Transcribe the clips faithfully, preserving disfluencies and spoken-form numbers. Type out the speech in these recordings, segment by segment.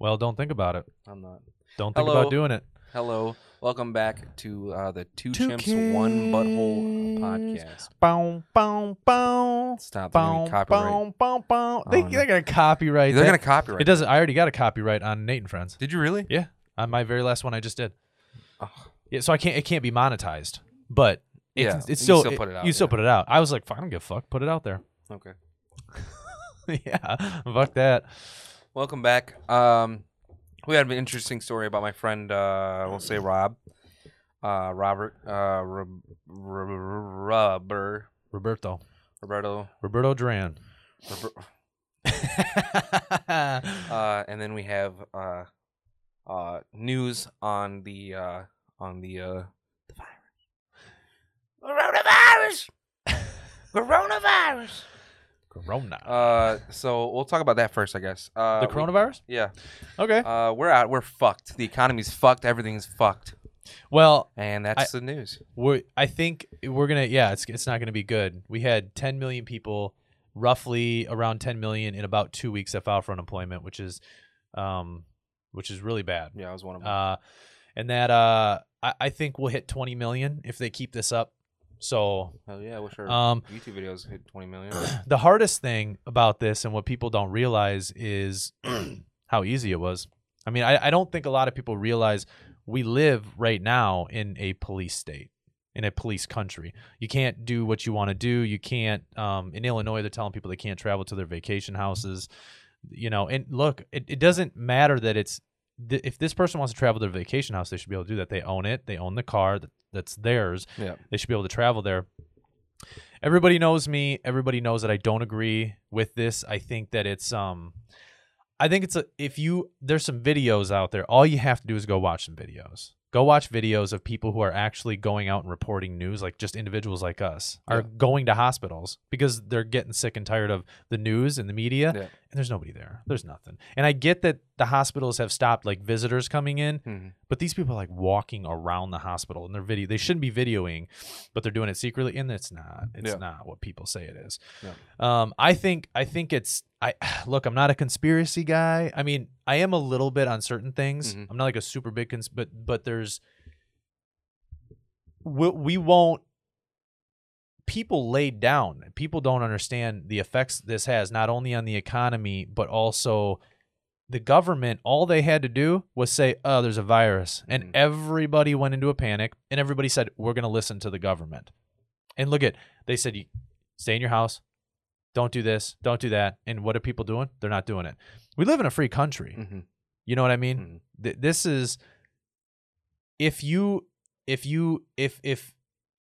Well, don't think about it. I'm not. Don't think Hello. about doing it. Hello. Welcome back to uh, the Two, Two Chimps, Kids. One Butthole podcast. Bow, bow, bow. Stop. They're going to copyright. Bow, bow, bow. Oh, they, no. They're going to copyright. They're going to copyright. It doesn't. I already got a copyright on Nate and Friends. Did you really? Yeah. On my very last one I just did. Oh. Yeah. So I can't. It can't be monetized. But it yeah, can, it's still. You still, it, put, it out, you still yeah. put it out. I was like, fuck, I don't give a fuck. Put it out there. Okay. Yeah. Fuck that. Welcome back. Um. We had an interesting story about my friend, uh, we'll say Rob, uh, Robert, uh, Rob, Rob, Rob, Roberto, Roberto, Roberto Duran, Rober uh, and then we have uh, uh, news on the uh, on the uh, the virus, coronavirus, coronavirus. Corona. Uh, so we'll talk about that first, I guess. Uh, the coronavirus? We, yeah. Okay. Uh, we're out. We're fucked. The economy's fucked. Everything's fucked. Well, and that's I, the news. We, I think we're gonna. Yeah, it's it's not gonna be good. We had ten million people, roughly around ten million in about two weeks that filed for unemployment, which is, um, which is really bad. Yeah, I was one of them. Uh, and that uh, I, I think we'll hit twenty million if they keep this up. So, hell yeah, I wish our um, YouTube videos hit twenty million. The hardest thing about this and what people don't realize is how easy it was. I mean, I, I don't think a lot of people realize we live right now in a police state, in a police country. You can't do what you want to do. You can't, um, in Illinois, they're telling people they can't travel to their vacation houses. You know, and look, it, it doesn't matter that it's, th if this person wants to travel to their vacation house, they should be able to do that. They own it. They own the car. The that's theirs. Yeah. They should be able to travel there. Everybody knows me. Everybody knows that I don't agree with this. I think that it's um I think it's a, if you there's some videos out there. All you have to do is go watch some videos. Go watch videos of people who are actually going out and reporting news, like just individuals like us yeah. are going to hospitals because they're getting sick and tired of the news and the media. Yeah. And there's nobody there. There's nothing. And I get that the hospitals have stopped like visitors coming in, mm-hmm. but these people are like walking around the hospital and they're video. They shouldn't be videoing, but they're doing it secretly. And it's not. It's yeah. not what people say it is. Yeah. Um, I think. I think it's. I look. I'm not a conspiracy guy. I mean, I am a little bit on certain things. Mm-hmm. I'm not like a super big cons, but but there's. We, we won't. People laid down. People don't understand the effects this has, not only on the economy but also the government. All they had to do was say, "Oh, there's a virus," and mm-hmm. everybody went into a panic, and everybody said, "We're going to listen to the government." And look at they said, "You stay in your house." Don't do this. Don't do that. And what are people doing? They're not doing it. We live in a free country. Mm-hmm. You know what I mean? Mm-hmm. Th this is if you if you if if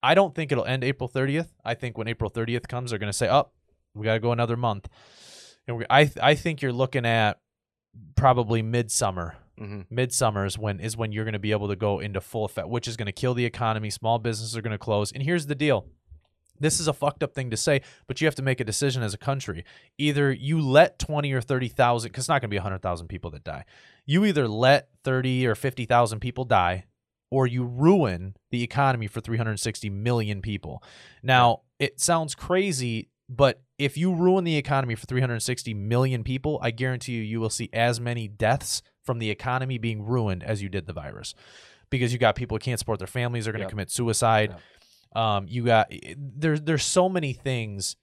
I don't think it'll end April thirtieth. I think when April thirtieth comes, they're going to say, "Oh, we got to go another month." And we, I th I think you're looking at probably midsummer. Mm-hmm. Midsummer is when is when you're going to be able to go into full effect, which is going to kill the economy. Small businesses are going to close. And here's the deal. This is a fucked up thing to say, but you have to make a decision as a country. Either you let twenty or thirty thousand, because it's not going to be one hundred thousand people that die. You either let thirty or fifty thousand people die, or you ruin the economy for three hundred sixty million people. Now, it sounds crazy, but if you ruin the economy for three hundred sixty million people, I guarantee you, you will see as many deaths from the economy being ruined as you did the virus. Because you got people who can't support their families, they're going to commit suicide. Yep. Um, you got there's there's so many things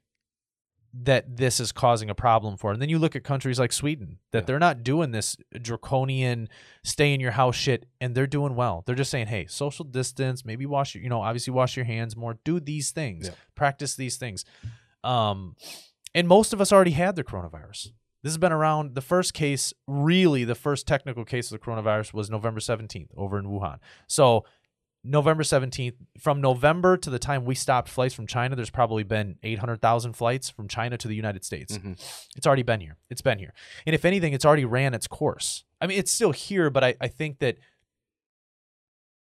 that this is causing a problem for, and then you look at countries like Sweden that yeah. they're not doing this draconian stay in your house shit, and they're doing well. They're just saying, hey, social distance, maybe wash your, you know, obviously wash your hands more, do these things, yeah. practice these things. Um, and most of us already had the coronavirus. This has been around. The first case, really, the first technical case of the coronavirus was November seventeenth over in Wuhan. So. November seventeenth, from November to the time we stopped flights from China, there's probably been eight hundred thousand flights from China to the United States. Mm-hmm. It's already been here. It's been here. And if anything, it's already ran its course. I mean, it's still here, but I, I think that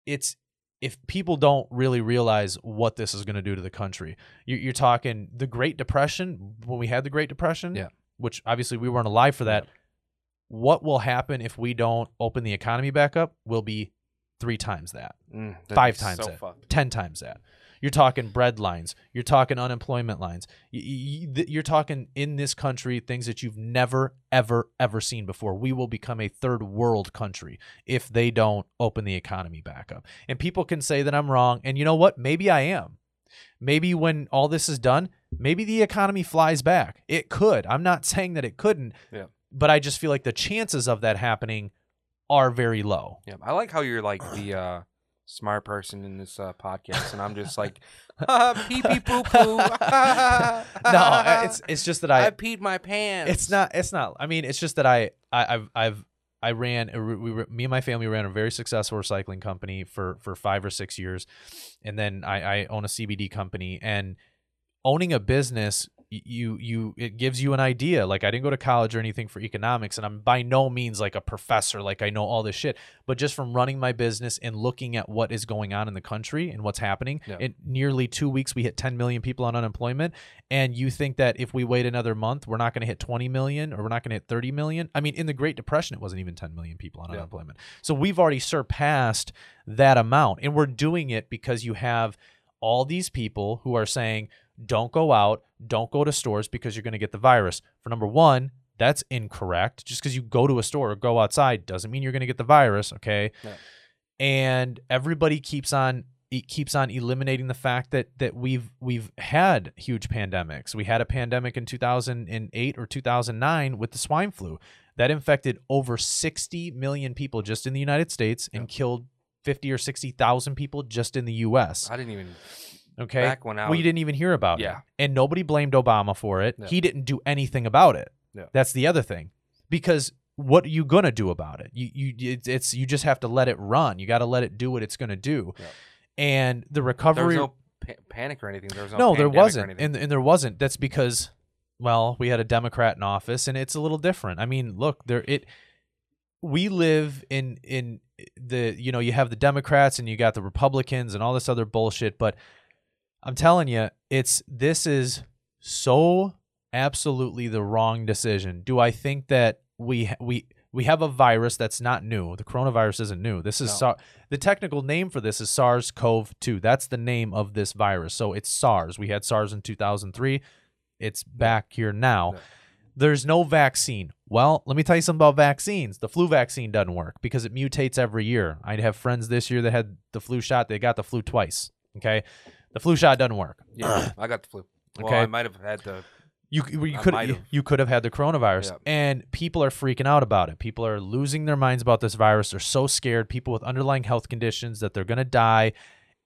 it's if people don't really realize what this is going to do to the country, you're, you're talking the Great Depression, when we had the Great Depression, yeah. which obviously we weren't alive for that. Yeah. What will happen if we don't open the economy back up will be three times that, mm, five times so that, fucked. ten times that. You're talking bread lines. You're talking unemployment lines. You're talking in this country things that you've never, ever, ever seen before. We will become a third world country if they don't open the economy back up. And people can say that I'm wrong. And you know what? Maybe I am. Maybe when all this is done, maybe the economy flies back. It could. I'm not saying that it couldn't. Yeah. But I just feel like the chances of that happening are very low. Yeah, I like how you're like the uh, smart person in this uh, podcast, and I'm just like, ah, pee pee poo poo. No, it's it's just that I, I peed my pants. It's not. It's not. I mean, it's just that I I I've, I've I ran. We were, me and my family ran a very successful recycling company for for five or six years, and then I, I own a C B D company. And owning a business, you you it gives you an idea. Like, I didn't go to college or anything for economics, and I'm by no means like a professor, like I know all this shit, but just from running my business and looking at what is going on in the country and what's happening, yeah. In nearly two weeks we hit ten million people on unemployment, and you think that if we wait another month we're not going to hit twenty million or we're not going to hit thirty million. I mean, in the Great Depression it wasn't even ten million people on yeah. unemployment. So we've already surpassed that amount, and we're doing it because you have all these people who are saying, don't go out, don't go to stores because you're going to get the virus. For number one, that's incorrect. Just because you go to a store or go outside doesn't mean you're going to get the virus, okay? Yeah. And everybody keeps on it keeps on eliminating the fact that that we've we've had huge pandemics. We had a pandemic in two thousand eight or two thousand nine with the swine flu. That infected over sixty million people just in the United States, yeah. and killed fifty or sixty thousand people just in the U S I didn't even... Okay. Back when I was, well, you didn't even hear about yeah. it. And nobody blamed Obama for it. Yeah. He didn't do anything about it. Yeah. That's the other thing. Because what are you going to do about it? You you it's, it's you just have to let it run. You got to let it do what it's going to do. Yeah. And the recovery... There was no pa- panic or anything. There was no, no there wasn't. And, and there wasn't. That's because, well, we had a Democrat in office, and it's a little different. I mean, look, there it... We live in in the... You know, you have the Democrats and you got the Republicans and all this other bullshit, but... I'm telling you, it's this is so absolutely the wrong decision. Do I think that we we we have a virus that's not new? The coronavirus isn't new. This is no. Sar- the technical name for this is SARS-C o V two. That's the name of this virus. So it's SARS. We had SARS in two thousand three. It's back here now. Yeah. There's no vaccine. Well, let me tell you something about vaccines. The flu vaccine doesn't work because it mutates every year. I have friends this year that had the flu shot. They got the flu twice. Okay. The flu shot doesn't work. Yeah, I got the flu. Well, okay, I might have had the. You you could you, you could have had the coronavirus, yeah. And people are freaking out about it. People are losing their minds about this virus. They're so scared. People with underlying health conditions that they're gonna die,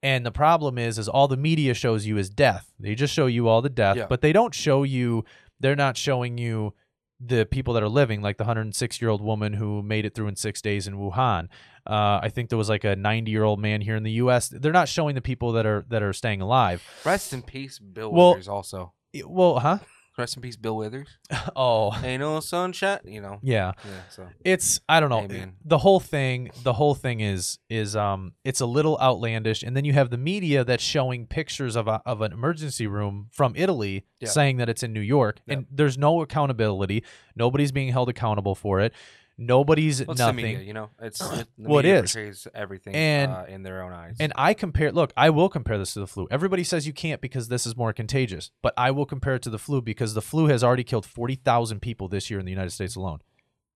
and the problem is, is all the media shows you is death. They just show you all the death, yeah. But they don't show you. They're not showing you the people that are living, like the one hundred six year old woman who made it through in six days in Wuhan. Uh, I think there was like a ninety year old man here in the U S They're not showing the people that are that are staying alive. Rest in peace, Bill well, Withers. Also, it, well, huh? Rest in peace, Bill Withers. Oh, ain't no sunshine. You know. Yeah. Yeah. So it's I don't know. Amen. The whole thing. The whole thing is is um it's a little outlandish. And then you have the media that's showing pictures of a, of an emergency room from Italy, yeah. saying that it's in New York, yeah. and there's no accountability. Nobody's being held accountable for it. Nobody's well, nothing. The media, you know, it's the well, media it portrays everything and, uh, in their own eyes. And I compare. Look, I will compare this to the flu. Everybody says you can't because this is more contagious, but I will compare it to the flu because the flu has already killed forty thousand people this year in the United States alone.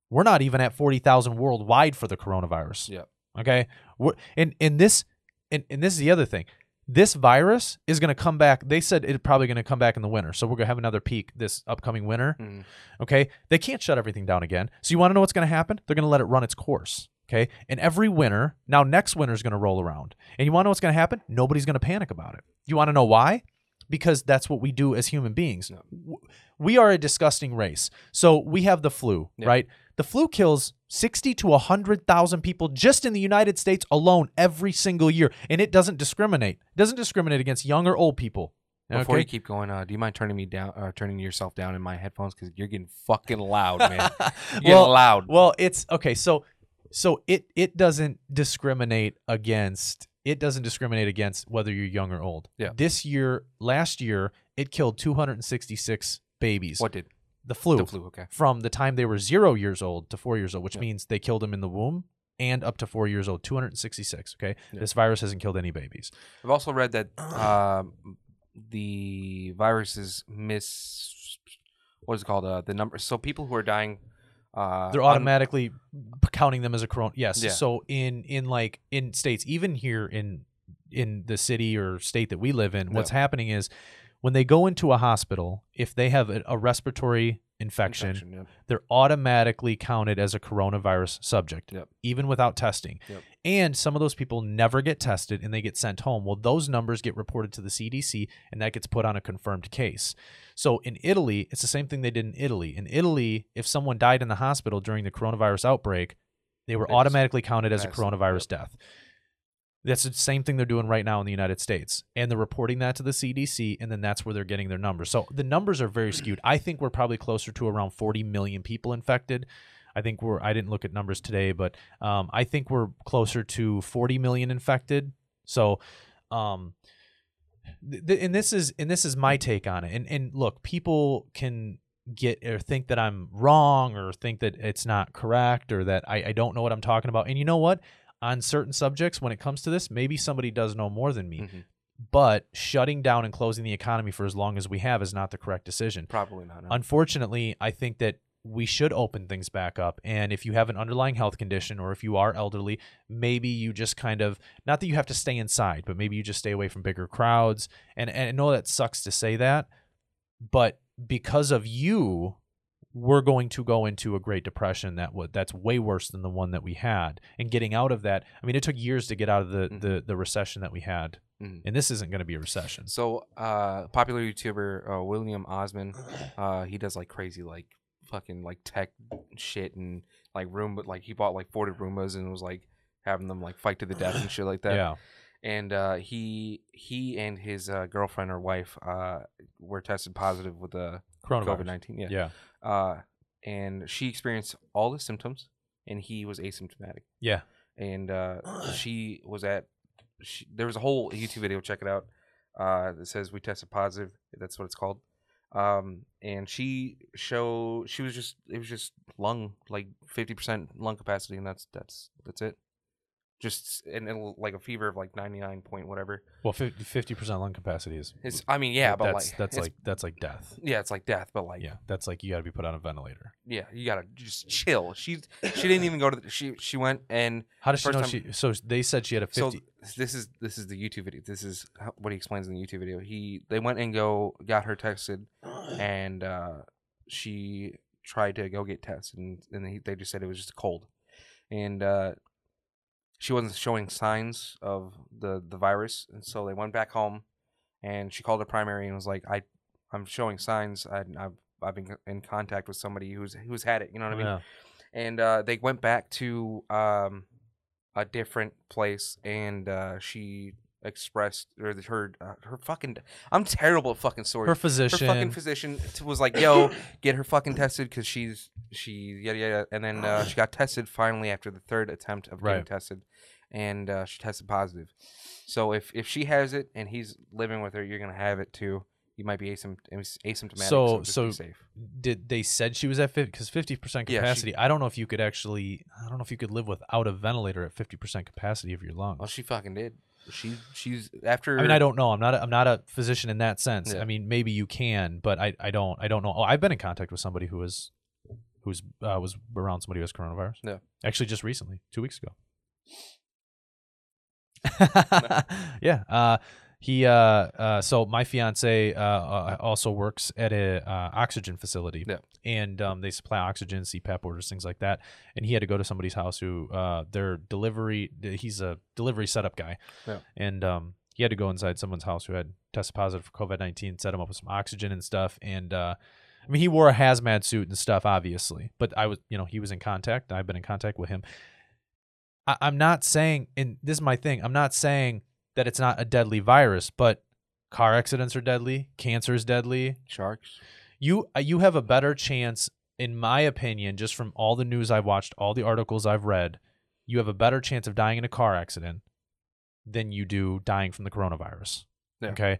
We're not even at forty thousand worldwide for the coronavirus. Yeah. Okay. We're, and and this and, and this is the other thing. This virus is going to come back. They said it's probably going to come back in the winter. So we're going to have another peak this upcoming winter. Mm. Okay. They can't shut everything down again. So you want to know what's going to happen? They're going to let it run its course. Okay. And every winter, now next winter is going to roll around. And you want to know what's going to happen? Nobody's going to panic about it. You want to know why? Because that's what we do as human beings. No. We are a disgusting race. So we have the flu, yeah. right? The flu kills sixty to one hundred thousand people just in the United States alone every single year. And it doesn't discriminate. It doesn't discriminate against young or old people. Before okay. you keep going, uh, do you mind turning me down, uh, turning yourself down in my headphones? Because you're getting fucking loud, man. You're well, getting loud. Well, it's okay. So so it it doesn't discriminate against it doesn't discriminate against whether you're young or old. Yeah. This year, last year, it killed two hundred sixty-six babies. What did? The flu, the flu okay. From the time they were zero years old to four years old, which yeah. means they killed them in the womb and up to four years old, two hundred sixty-six. Okay, yeah. This virus hasn't killed any babies. I've also read that uh, the virus is mis. What is it called? Uh, the number. So people who are dying, uh, they're automatically counting them as a corona. Yes. Yeah. So in in like in states, even here in in the city or state that we live in, what's yeah. happening is when they go into a hospital, if they have a, a respiratory infection, infection yeah. they're automatically counted as a coronavirus subject, yep. even without testing. Yep. And some of those people never get tested and they get sent home. Well, those numbers get reported to the C D C and that gets put on a confirmed case. So in Italy, it's the same thing they did in Italy. In Italy, if someone died in the hospital during the coronavirus outbreak, they were That's automatically counted as nice. a coronavirus yep. death. That's the same thing they're doing right now in the United States. And they're reporting that to the C D C, and then that's where they're getting their numbers. So the numbers are very skewed. I think we're probably closer to around forty million people infected. I think we're, I didn't look at numbers today, but um, I think we're closer to forty million infected. So, um, th th and this is, and this is my take on it. And, and look, people can get or think that I'm wrong or think that it's not correct or that I, I don't know what I'm talking about. And you know what? On certain subjects, when it comes to this, maybe somebody does know more than me. Mm-hmm. But shutting down and closing the economy for as long as we have is not the correct decision. Probably not. No. Unfortunately, I think that we should open things back up. And if you have an underlying health condition or if you are elderly, maybe you just kind of, not that you have to stay inside, but maybe you just stay away from bigger crowds. And, and I know that sucks to say that, but because of you, we're going to go into a Great Depression that w that's way worse than the one that we had. And getting out of that, I mean, it took years to get out of the, mm-hmm. the, the recession that we had. Mm-hmm. And this isn't going to be a recession. So uh, popular YouTuber uh, William Osmond, uh, he does like crazy like fucking like tech shit and like room, like he bought like forty Roombas and was like having them like fight to the death and shit like that. Yeah. And uh, he he and his uh, girlfriend or wife uh, were tested positive with the COVID nineteen. Yeah. Yeah. Uh, and she experienced all the symptoms, and he was asymptomatic. Yeah. And uh, she was at. She, there was a whole YouTube video. Check it out. Uh, that says we tested positive. That's what it's called. Um, and she show she was just it was just lung like fifty percent lung capacity, and that's that's that's it. Just and it'll, like a fever of like ninety nine point whatever. Well, fifty percent lung capacity is. It's. I mean, yeah, but that's, like that's like that's like death. Yeah, it's like death, but like yeah, that's like you got to be put on a ventilator. Yeah, you got to just chill. She she didn't even go to the, she she went and how does she know time, she? So they said she had a fifty. So this is this is the YouTube video. This is how, what he explains in the YouTube video. He they went and go got her tested, and uh, she tried to go get tested, and, and they, they just said it was just a cold, and. Uh, She wasn't showing signs of the, the virus, and so they went back home, and she called her primary and was like, I, I'm showing signs. I, I've, I've been in contact with somebody who's who's had it, you know what I mean? Yeah. And uh, they went back to um, a different place, and uh, she expressed or her uh, her fucking I'm terrible at fucking stories. Her physician, her fucking physician was like, "Yo, get her fucking tested because she's she yada yada." And then uh, she got tested finally after the third attempt of getting right. tested, and uh, she tested positive. So if if she has it and he's living with her, you're gonna have it too. You might be asymptomatic. So, so, so be safe. Did they said she was at fifty because fifty percent capacity? Yeah, she, I don't know if you could actually. I don't know if you could live without a ventilator at fifty percent capacity of your lungs. Well, she fucking did. She she's after. I mean, I don't know. I'm not. A, I'm not a physician in that sense. Yeah. I mean, maybe you can, but I I don't. I don't know. Oh, I've been in contact with somebody who was, who's uh, was around somebody who has coronavirus. Yeah. Actually, just recently, two weeks ago. yeah. Uh, He, uh, uh, so my fiance, uh, uh also works at a, uh, oxygen facility yeah. and, um, they supply oxygen, C PAP orders, things like that. And he had to go to somebody's house who, uh, their delivery, he's a delivery setup guy. Yeah. And, um, he had to go inside someone's house who had tested positive for COVID nineteen, set him up with some oxygen and stuff. And, uh, I mean, he wore a hazmat suit and stuff, obviously, but I was, you know, he was in contact. I've been in contact with him. I I'm not saying, and this is my thing. I'm not saying that it's not a deadly virus, but car accidents are deadly, cancer is deadly, sharks. You you have a better chance, in my opinion, just from all the news I've watched, all the articles I've read, you have a better chance of dying in a car accident than you do dying from the coronavirus. Yeah. Okay?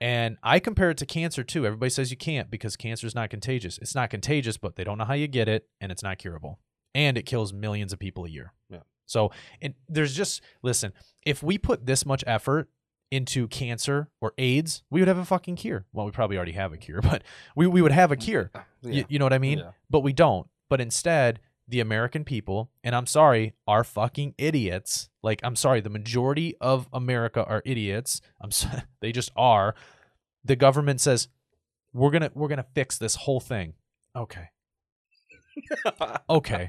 And I compare it to cancer too. Everybody says you can't because cancer is not contagious. It's not contagious, but they don't know how you get it, and it's not curable. and it kills millions of people a year. Yeah. So and there's just, listen, if we put this much effort into cancer or AIDS, we would have a fucking cure. Well, we probably already have a cure, but we, we would have a cure. Yeah. You, you know what I mean? Yeah. But we don't. But instead, the American people, and I'm sorry, are fucking idiots. Like, I'm sorry, the majority of America are idiots. I'm sorry, they just are. The government says, we're gonna we're gonna fix this whole thing. Okay. Okay.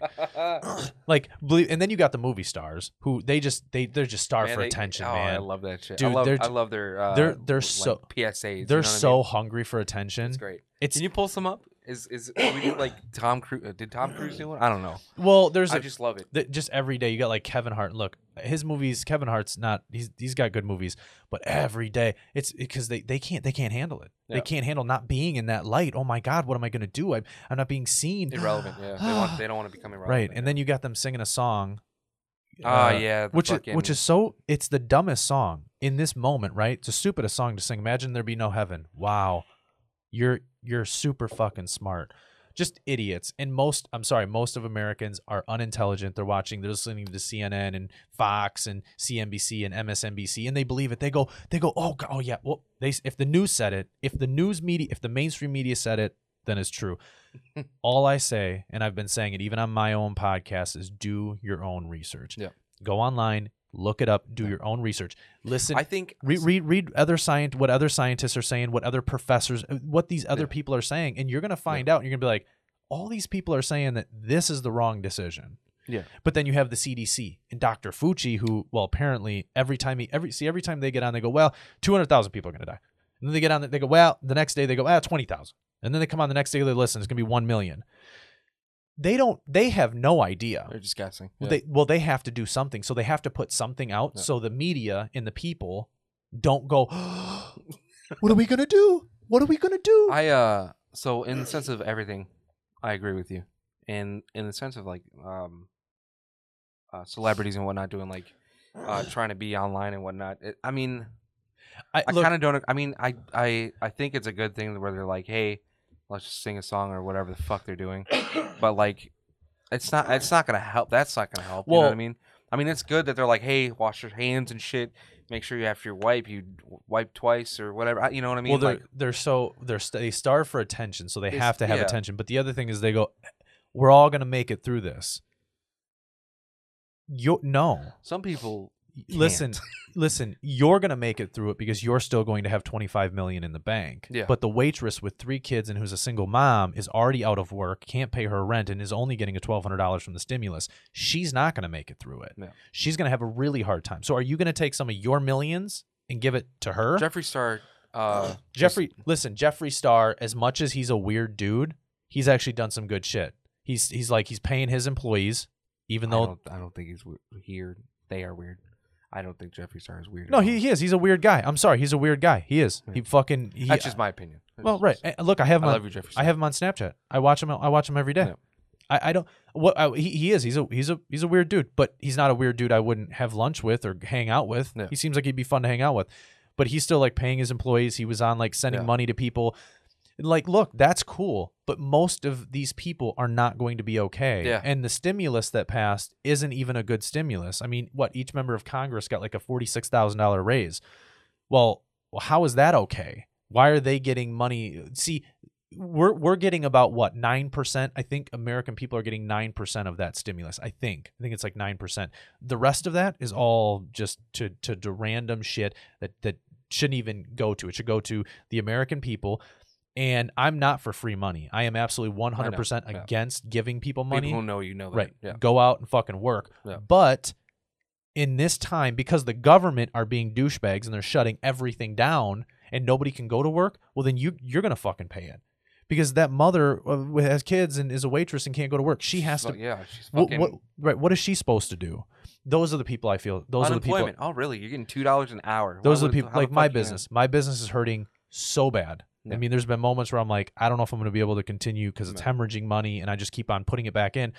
Like, and then you got the movie stars who they just they they're just starved for they, attention. Oh, man, I love that shit. Dude, I love, I love their uh, they're they're like so P S As. They're you know so I mean? hungry for attention. It's great. It's Can you pull some up? Is is we did like Tom Cruise? Uh, did Tom Cruise do one? I don't know. Well, there's I a, just love it. The, just every day you got like Kevin Hart. Look, his movies. Kevin Hart's not. He's he's got good movies, but every day it's because they they can't they can't handle it. Yeah. They can't handle not being in that light. Oh my God, what am I gonna do? I'm I'm not being seen. Irrelevant. Yeah, they want they don't want to become irrelevant. Right, and yeah. then you got them singing a song. Ah, uh, uh, yeah, which fucking... is, which is so it's the dumbest song in this moment, right? It's the stupidest song to sing. Imagine there be no heaven. Wow, you're. You're super fucking smart. Just idiots. And most, I'm sorry, most of Americans are unintelligent. They're watching, they're listening to C N N and Fox and C N B C and M S N B C, and they believe it. They go, they go, oh, God, oh yeah. Well, they if the news said it, if the news media, if the mainstream media said it, then it's true. All I say, and I've been saying it even on my own podcast, is do your own research. Yeah. Go online. Look it up. Do your own research. Listen. I think read read, read other science. What other scientists are saying. What other professors. What these other yeah. people are saying, and you're gonna find yeah. out. And you're gonna be like, all these people are saying that this is the wrong decision. Yeah. But then you have the C D C and Doctor Fauci, who, well, apparently every time he every see every time they get on, they go, well, two hundred thousand people are gonna die, and then they get on, they go, well, the next day they go, ah, twenty thousand, and then they come on the next day, they listen, it's gonna be one million. They don't. They have no idea. They're just guessing. Yeah. They, well, they have to do something, so they have to put something out, yeah. so the media and the people don't go. Oh, what are we gonna do? What are we gonna do? I uh. So in the sense of everything, I agree with you. And in the sense of like um, uh, celebrities and whatnot doing like uh, trying to be online and whatnot. It, I mean, I, I kind of don't. I mean, I I I think it's a good thing where they're like, hey, let's just sing a song or whatever the fuck they're doing. But like, it's not it's not gonna help. That's not gonna help. Well, you know what I mean? I mean, it's good that they're like, hey, wash your hands and shit. Make sure you after your wipe, you wipe twice or whatever. You know what I mean? Well, they're like, they're so they're they starve for attention, so they have to have yeah. attention. But the other thing is, they go, we're all gonna make it through this. You no. Some people can't. Listen, listen, you're going to make it through it because you're still going to have twenty-five million dollars in the bank. Yeah. But the waitress with three kids and who's a single mom is already out of work, can't pay her rent, and is only getting a twelve hundred dollars from the stimulus. She's not going to make it through it. Yeah. She's going to have a really hard time. So are you going to take some of your millions and give it to her? Jeffree Star. Uh, Jeffree, listen, Jeffree Star, as much as he's a weird dude, he's actually done some good shit. He's, he's like, he's paying his employees, even though... I don't, I don't think he's weird. They are weird. I don't think Jeffree Star is weird. No, he, he is. He's a weird guy. I'm sorry. He's a weird guy. He is. He fucking. He, That's just my opinion. That's well, right. Just, look, I have. Him I, on, love you, I have him on Snapchat. I watch him. I watch him every day. Yeah. I, I don't. What I, he, he is. He's a. He's a. He's a weird dude. But he's not a weird dude I wouldn't have lunch with or hang out with. Yeah. He seems like he'd be fun to hang out with. But he's still like paying his employees. He was on like sending yeah. money to people. Like, look, that's cool, but most of these people are not going to be okay. Yeah. And the stimulus that passed isn't even a good stimulus. I mean, what, each member of Congress got like a forty-six thousand dollar raise. Well, how is that okay? Why are they getting money? See, we're we're getting about, what, nine percent? I think American people are getting nine percent of that stimulus, I think. I think it's like nine percent. The rest of that is all just to, to, to random shit that, that shouldn't even go to. It should go to the American people. And I'm not for free money. I am absolutely one hundred percent against yeah. giving people money. People who know you know that. Right. Yeah. Go out and fucking work. Yeah. But in this time, because the government are being douchebags and they're shutting everything down and nobody can go to work, well, then you, you're going to fucking pay it. Because that mother has kids and is a waitress and can't go to work. She has so, to. Yeah. She's fucking... What, what, right. What is she supposed to do? Those are the people I feel. Those are the people. Oh, really? You're getting two dollars an hour. Those Why are the people. Like my business. My business is hurting so bad. Yeah. I mean, there's been moments where I'm like, I don't know if I'm going to be able to continue because it's yeah. hemorrhaging money, and I just keep on putting it back in.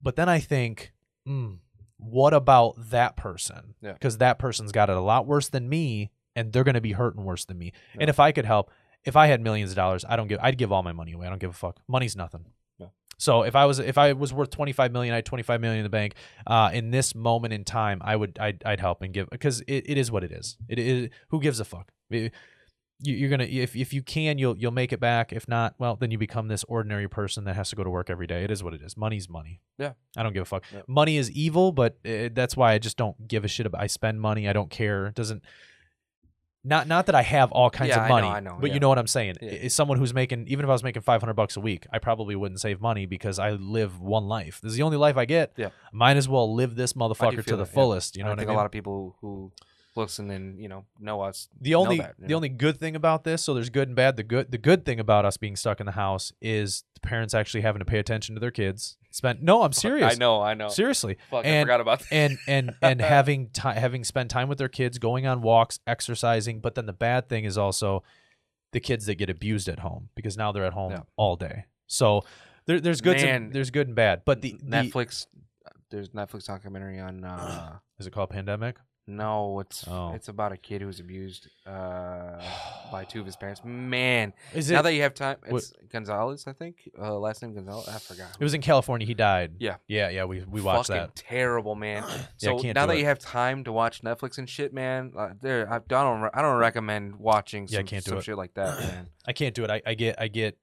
But then I think, mm, what about that person? Because yeah. that person's got it a lot worse than me, and they're going to be hurting worse than me. Yeah. And if I could help, if I had millions of dollars, I don't give. I'd give all my money away. I don't give a fuck. Money's nothing. Yeah. So if I was if I was worth twenty-five million dollars, I had twenty-five million dollars in the bank. Uh, in this moment in time, I would I'd, I'd help and give, because it, it is what it is. It is. Who gives a fuck? It, you're gonna if if you can, you'll you'll make it back. If not, well, then you become this ordinary person that has to go to work every day. It is what it is. Money's money. Yeah, I don't give a fuck. Yeah. Money is evil, but it, that's why I just don't give a shit about. I spend money. I don't care. It doesn't. Not not that I have all kinds yeah, of money, I know, I know, but yeah. you know what I'm saying. Yeah. It's someone who's making, even if I was making five hundred bucks a week, I probably wouldn't save money because I live one life. This is the only life I get. Yeah, might as well live this motherfucker to the that? fullest. Yeah. You know I what I mean? I think a lot of people who. Listen and you know know us. The only that, the know? only good thing about this, so there's good and bad. The good the good thing about us being stuck in the house is the parents actually having to pay attention to their kids. Spent no, I'm serious. I know, I know. Seriously, fuck, and, I forgot about that. and and and having time, having spent time with their kids, going on walks, exercising. But then the bad thing is also the kids that get abused at home, because now they're at home yeah. all day. So there, there's good and there's good and bad. But the Netflix, the, there's Netflix documentary on. Uh, is it called Pandemic? No, it's oh. it's about a kid who was abused uh, by two of his parents. Man, is it, now that you have time, it's what, Gonzalez, I think. Uh, last name Gonzalez, I forgot. It was in California. He died. Yeah, yeah, yeah. We we watched Fucking that. Terrible, man. So yeah, can't now that it. you have time to watch Netflix and shit, man, uh, there I don't I don't recommend watching some, yeah, can't do some shit like that, man. I can't do it. I, I get I get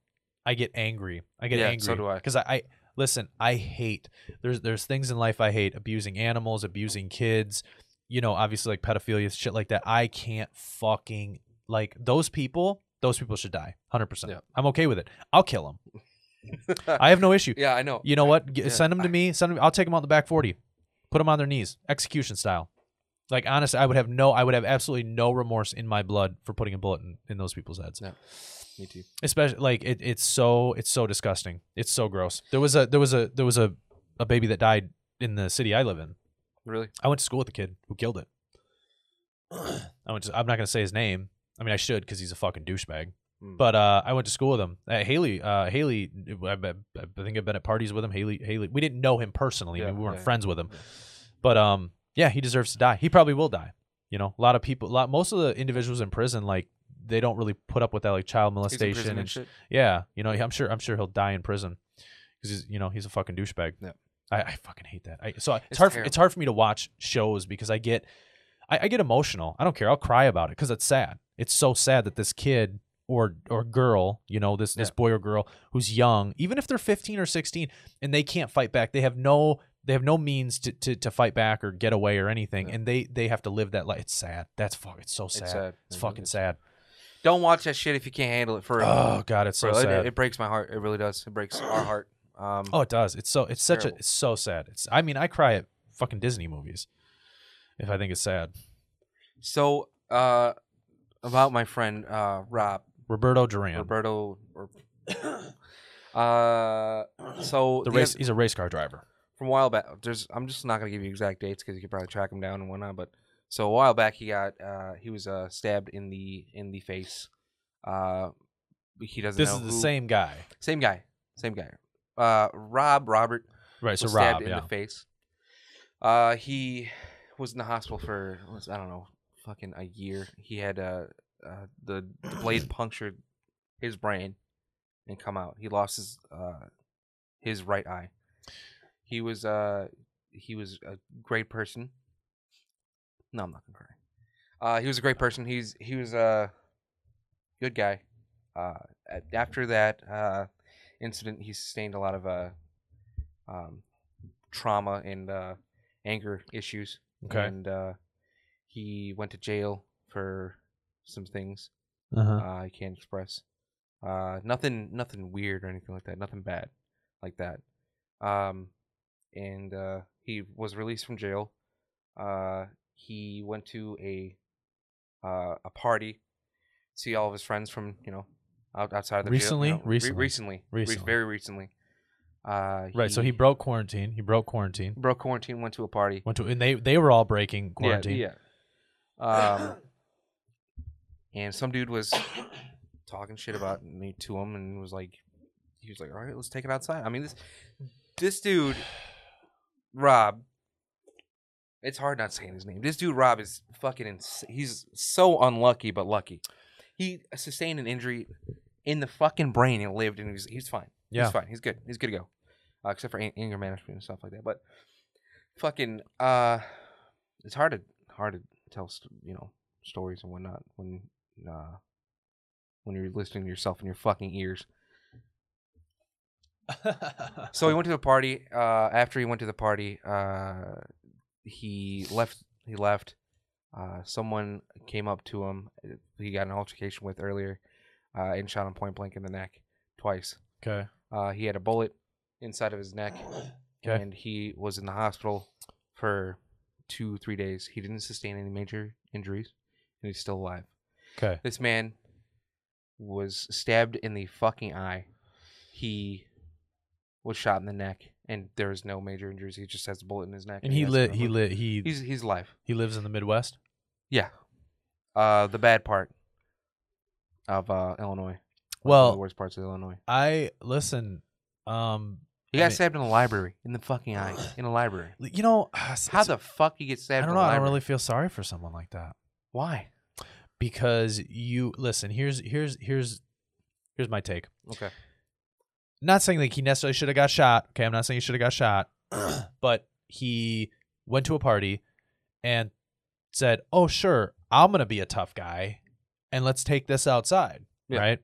I get angry. I get yeah, angry. So do I. Because I, I listen. I hate there's there's things in life I hate: abusing animals, abusing kids. You know, obviously, like pedophilia, shit like that. I can't fucking, like, those people, those people should die, one hundred percent. Yeah. I'm okay with it. I'll kill them. I have no issue. Yeah, I know. You know I, what? Yeah, send them to I, me. Send them, I'll take them out the back forty. Put them on their knees. Execution style. Like, honestly, I would have no, I would have absolutely no remorse in my blood for putting a bullet in, in those people's heads. Yeah, me too. Especially, like, it, it's so, it's so disgusting. It's so gross. There was a, there was a, there was a, a baby that died in the city I live in. Really? I went to school with a kid who killed it. I went to, I'm not going to say his name. I mean, I should, because he's a fucking douchebag. Mm. But uh, I went to school with him. Uh, Haley, uh, Haley, I, I, I think I've been at parties with him. Haley, Haley. We didn't know him personally. Yeah, I mean, we weren't yeah, friends with him. Yeah. But um, yeah, he deserves to die. He probably will die. You know, a lot of people, a lot, most of the individuals in prison, like, they don't really put up with that, like, child molestation and, and shit. Yeah, you know, I'm sure, I'm sure he'll die in prison because, you know, he's a fucking douchebag. Yeah. I, I fucking hate that. I, so it's, it's hard. For, it's hard for me to watch shows because I get, I, I get emotional. I don't care. I'll cry about it because it's sad. It's so sad that this kid or or girl, you know, this yeah. this boy or girl who's young, even if they're fifteen or sixteen, and they can't fight back. They have no they have no means to to, to fight back or get away or anything, yeah. and they they have to live that life. It's sad. That's fuck. It's so sad. It's, sad. it's fucking it's sad. sad. Don't watch that shit if you can't handle it. For oh god, it's so for, sad. It, it breaks my heart. It really does. It breaks our heart. Um, oh, it does. It's so it's, it's such terrible. a it's so sad. It's I mean I cry at fucking Disney movies if I think it's sad. So uh, about my friend uh, Rob Roberto Duran. Roberto. Uh, so the race. Has, he's a race car driver. From a while back, there's I'm just not gonna give you exact dates because you could probably track him down and whatnot. But so a while back, he got uh, he was uh, stabbed in the in the face. Uh, he doesn't. This know is who. the same guy. Same guy. Same guy. Uh, Rob Robert right, so was stabbed Rob, in yeah. the face. Uh, he was in the hospital for was, I don't know, fucking a year. He had uh, uh the, the blade punctured his brain and come out. He lost his uh his right eye. He was uh he was a great person. No, I'm not gonna cry. Uh, he was a great person. He's he was a good guy. Uh, after that, uh. incident, he sustained a lot of uh, um, trauma and uh, anger issues. Okay. And uh, he went to jail for some things uh-huh. uh, I can't express. Uh, nothing, nothing weird or anything like that. Nothing bad like that. Um, and uh, he was released from jail. Uh, he went to a uh, a party, see all of his friends from you know. Outside of the recently, jail, no, recently, re recently, recently, very recently. Uh, right, he, so he broke quarantine. He broke quarantine. Broke quarantine. Went to a party. Went to, and they they were all breaking quarantine. Yeah. yeah. Um, and some dude was talking shit about me to him, and was like, he was like, "All right, let's take it outside." I mean, this this dude, Rob. It's hard not saying his name. This dude, Rob, is fucking insane. He's so unlucky, but lucky. He sustained an injury in the fucking brain and lived, and he was, he was fine. Yeah. He's fine. He's good. He's good to go. uh, except for anger management and stuff like that. But fucking, uh, it's hard to hard to tell, you know, stories and whatnot when uh, when you're listening to yourself in your fucking ears. So he went to the party. Uh, after he went to the party, uh, he left. He left. Uh, someone came up to him. He got an altercation with earlier, uh, and shot him point blank in the neck twice. Okay. Uh, he had a bullet inside of his neck, okay. And he was in the hospital for two, three days. He didn't sustain any major injuries, and he's still alive. Okay. This man was stabbed in the fucking eye. He was shot in the neck, and there is no major injuries. He just has a bullet in his neck. And, and he lit. He lit. He he's he's alive. He lives in the Midwest. Yeah. Uh, the bad part of uh, Illinois. Well, the worst parts of Illinois. I listen. Um, he got I mean, stabbed in a library, in the fucking eye, in a library. You know how the fuck you get stabbed? I don't know. In a I don't really feel sorry for someone like that. Why? Because you listen. Here's here's here's here's my take. Okay. Not saying like he necessarily should have got shot. Okay, I'm not saying he should have got shot, but he went to a party and said, "Oh sure, I'm gonna be a tough guy, and let's take this outside." Yeah. Right.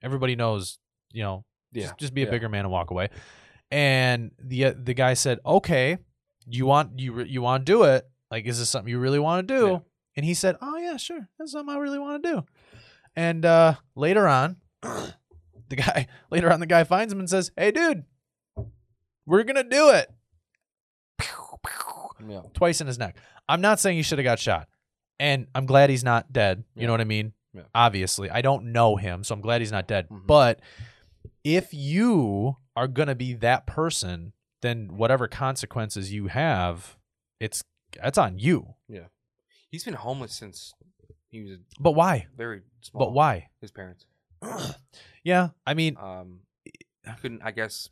Everybody knows, you know, yeah. just, just be a yeah. bigger man and walk away. And the the guy said, "Okay, you want you re, you want to do it? Like, is this something you really want to do?" Yeah. And he said, "Oh yeah, sure. That's something I really want to do." And uh, later on, the guy later on the guy finds him and says, "Hey, dude, we're gonna do it." Yeah. Twice in his neck. I'm not saying he should have got shot, and I'm glad he's not dead. You yeah. know what I mean? Yeah. Obviously, I don't know him, so I'm glad he's not dead. Mm-hmm. But if you are going to be that person, then whatever consequences you have, it's that's on you. Yeah. He's been homeless since he was a But why? Very small. But why? His parents. Yeah, I mean um couldn't I guess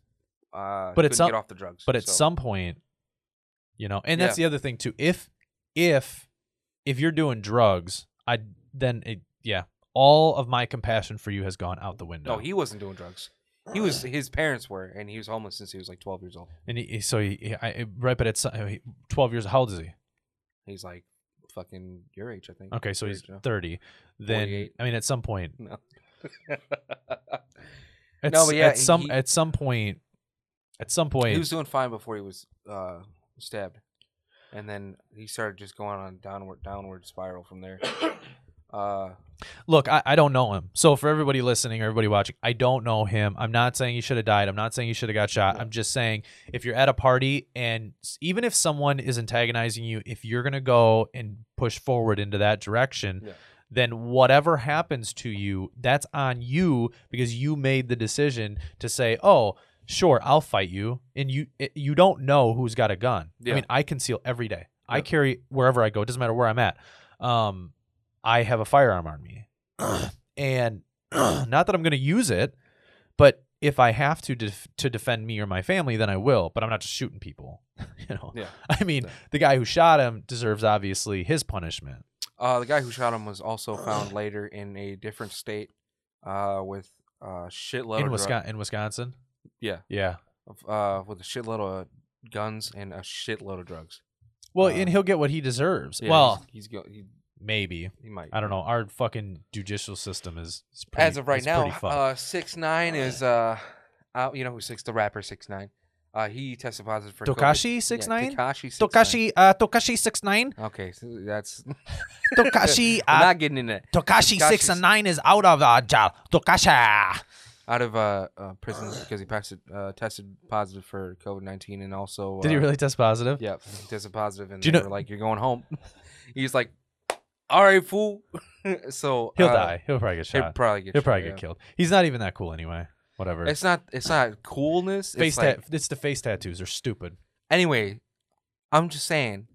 uh but couldn't some, get off the drugs. But so. At some point, you know, and that's yeah. the other thing too. If if if you're doing drugs, I then it yeah, all of my compassion for you has gone out the window. No, he wasn't doing drugs. He was. His parents were, and he was homeless since he was like twelve years old. And he, so he, he I, right, but it's twelve years. How old is he? He's like fucking your age, I think. Okay, so your he's age, thirty. Then I mean, at some point. No. at, no, but yeah, at some he, at some point, at some point, he was doing fine before he was uh, stabbed, and then he started just going on downward downward spiral from there. Uh, Look, I, I don't know him. So for everybody listening, everybody watching, I don't know him. I'm not saying he should have died. I'm not saying he should have got shot. Yeah. I'm just saying if you're at a party and even if someone is antagonizing you, if you're going to go and push forward into that direction, yeah. then whatever happens to you, that's on you because you made the decision to say, oh, sure, I'll fight you. And you it, you don't know who's got a gun. Yeah. I mean, I conceal every day. Yeah. I carry wherever I go. It doesn't matter where I'm at. Um, I have a firearm on me, and not that I'm going to use it, but if I have to def to defend me or my family, then I will. But I'm not just shooting people, you know. Yeah. I mean, yeah. the guy who shot him deserves obviously his punishment. Uh, the guy who shot him was also found later in a different state, uh, with uh shitload in Wisconsin. In Wisconsin. Yeah. Yeah. Uh, with a shitload of guns and a shitload of drugs. Well, uh, and he'll get what he deserves. Yeah, well, he's, he's he, maybe he might. I don't know. Our fucking judicial system is, is pretty, as of right now. Uh, six nine is uh, out. You know who six the rapper six nine. Uh, he tested positive for Tekashi six nine. Tekashi Tekashi uh Tekashi six nine. Okay, so that's Tekashi. I'm uh, not getting in it. Tekashi six nine is out of uh, jail. Tekashi out of uh, uh prison because he passed, uh, tested positive for COVID nineteen and also uh, did he really test positive? Yeah, he tested positive, and they were like, "You're going home." He's like, "All right, fool." So he'll uh, die. He'll probably get shot. He'll probably get. He'll shot, probably yeah. get killed. He's not even that cool anyway. Whatever. It's not. It's not coolness. Face it's, like, it's the face tattoos are stupid. Anyway, I'm just saying,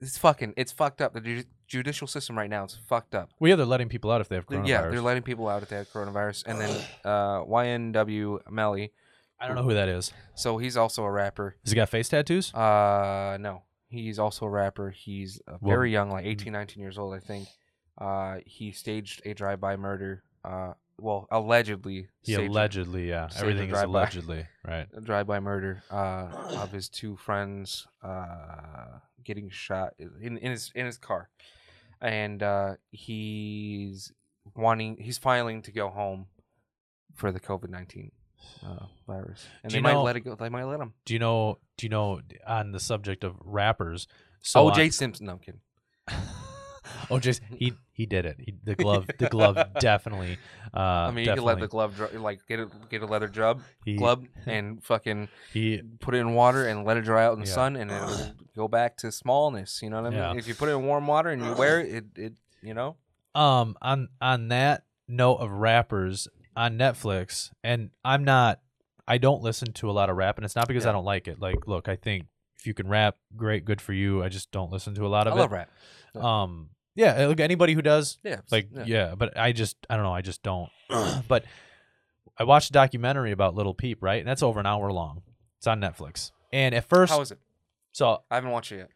it's fucking. It's fucked up. The ju judicial system right now is fucked up. Well, yeah, they're letting people out if they have coronavirus. Yeah, they're letting people out if they have coronavirus. And then uh, Y N W Melly. I don't know who that is. So he's also a rapper. Has he got face tattoos? Uh, no. He's also a rapper. He's very young, like eighteen, nineteen years old, I think. Uh, he staged a drive-by murder uh, well, allegedly. He allegedly, yeah. Everything is allegedly, right? A drive-by murder uh, of his two friends uh, getting shot in, in his in his car, and uh, he's wanting he's filing to go home for the COVID nineteen uh, virus, and they might let it go. They might let him. Do you know? Do you know? On the subject of rappers, so O J Simpson. No, I'm kidding. Oh, just he he did it. He, the glove, the glove definitely. Uh, I mean, you definitely. Can let the glove like get a get a leather drub, he, glove and fucking he put it in water and let it dry out in the yeah. sun, and it'll go back to smallness. You know what I mean? Yeah. If you put it in warm water and you wear it, it, it you know. Um, on on that note of rappers on Netflix, and I'm not, I don't listen to a lot of rap, and it's not because yeah. I don't like it. Like, look, I think if you can rap, great, good for you. I just don't listen to a lot of I it. I love rap. Yeah. Um. Yeah, like anybody who does, yeah, like, yeah. yeah, but I just, I don't know, I just don't. But I watched a documentary about Lil Peep, right? And that's over an hour long. It's on Netflix. And at first... How is it? So I haven't watched it yet.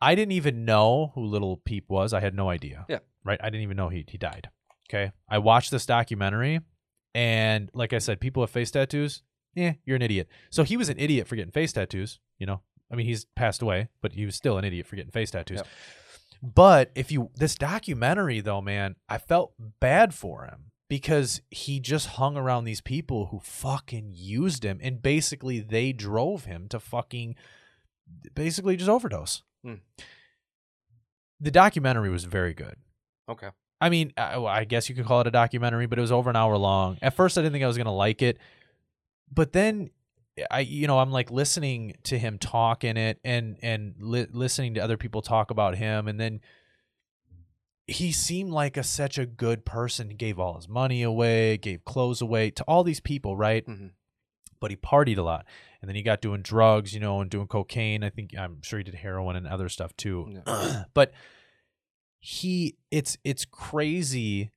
I didn't even know who Lil Peep was. I had no idea. Yeah. Right? I didn't even know he, he died. Okay? I watched this documentary, and like I said, people with face tattoos, eh, you're an idiot. So he was an idiot for getting face tattoos, you know? I mean, he's passed away, but he was still an idiot for getting face tattoos. Yep. But if you, this documentary though, man, I felt bad for him because he just hung around these people who fucking used him, and basically they drove him to fucking basically just overdose. Hmm. The documentary was very good. Okay. I mean, I, I guess you could call it a documentary, but it was over an hour long. At first I didn't think I was going to like it, but then I, you know, I'm like listening to him talk in it, and and li listening to other people talk about him, and then he seemed like a such a good person. He gave all his money away, gave clothes away to all these people, right? Mm-hmm. But he partied a lot, and then he got doing drugs, you know, and doing cocaine. I think I'm sure he did heroin and other stuff too. Yeah. But he, it's it's crazy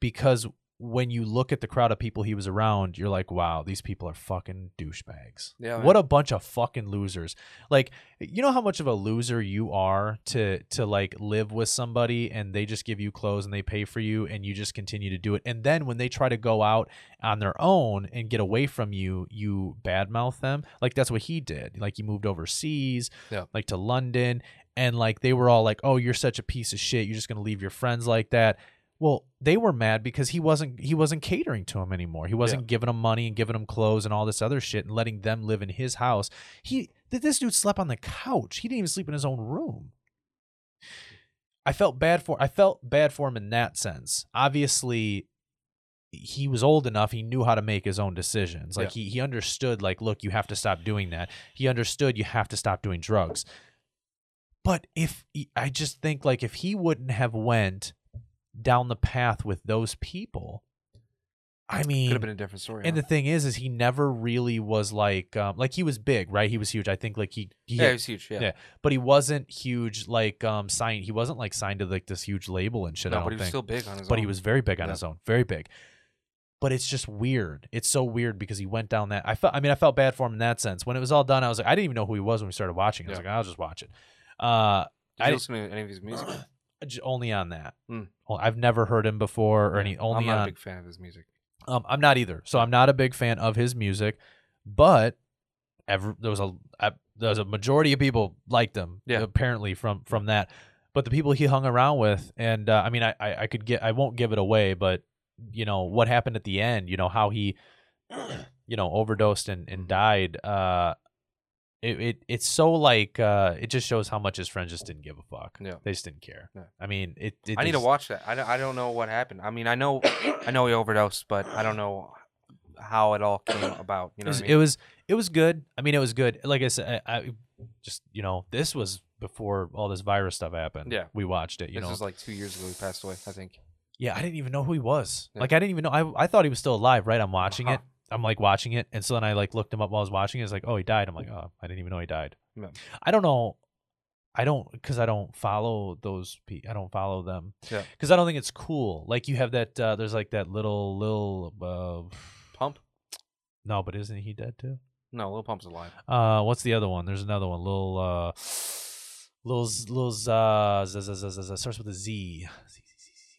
because when you look at the crowd of people he was around, you're like, wow, these people are fucking douchebags. Yeah, what a bunch of fucking losers. Like, you know how much of a loser you are to, to like live with somebody and they just give you clothes and they pay for you and you just continue to do it. And then when they try to go out on their own and get away from you, you badmouth them. Like, that's what he did. Like, he moved overseas, yeah. like to London. And like, they were all like, oh, you're such a piece of shit. You're just going to leave your friends like that. Well, they were mad because he wasn't he wasn't catering to him anymore. He wasn't yeah. giving them money and giving them clothes and all this other shit and letting them live in his house. He this dude slept on the couch. He didn't even sleep in his own room. I felt bad for I felt bad for him in that sense. Obviously, he was old enough. He knew how to make his own decisions. Like yeah. he he understood. Like, look, you have to stop doing that. He understood you have to stop doing drugs. But if I just think like if he wouldn't have went down the path with those people, I mean, could have been a different story. And huh? the thing is, is he never really was like, um, like he was big, right? He was huge. I think like he, he yeah, had, he was huge, yeah. yeah. But he wasn't huge, like um, signed. He wasn't like signed to like this huge label and shit. No, I don't but he was think. still big on his but own. But he was very big on yeah. his own, very big. But it's just weird. It's so weird because he went down that. I felt. I mean, I felt bad for him in that sense. When it was all done, I was like, I didn't even know who he was when we started watching. I was yeah. like, I'll just watch it. Uh, Did I you listen to any of his music? Only on that. Mm. Well, I've never heard him before or any. Only I'm not on, a big fan of his music. Um, I'm not either. So I'm not a big fan of his music, but every, there was a I, there was a majority of people liked him. Yeah. Apparently from from that, but the people he hung around with, and uh, I mean, I, I I could get I won't give it away, but you know what happened at the end. You know how he, you know, overdosed and and died. Uh, It, it it's so like uh, it just shows how much his friends just didn't give a fuck. Yeah. They just didn't care. Yeah. I mean, it. it I just... need to watch that. I don't, I don't know what happened. I mean, I know I know he overdosed, but I don't know how it all came about. You know, it was, what I mean? it was it was good. I mean, it was good. Like I said, I, I just you know this was before all this virus stuff happened. Yeah, we watched it. You this know, this was like two years ago he passed away, I think. Yeah, I didn't even know who he was. Yeah. Like I didn't even know. I I thought he was still alive. Right, I'm watching uh-huh. it. I'm like watching it, and so then I like looked him up while I was watching it. It's like, oh, he died. I'm like, oh, I didn't even know he died. No. I don't know. I don't because I don't follow those. Pe I don't follow them because yeah. I don't think it's cool. Like you have that. Uh, there's like that little Lil uh, Pump. No, but isn't he dead too? No, Lil Pump's alive. Uh, what's the other one? There's another one. Lil uh, Lil Lil uh, starts with a Z.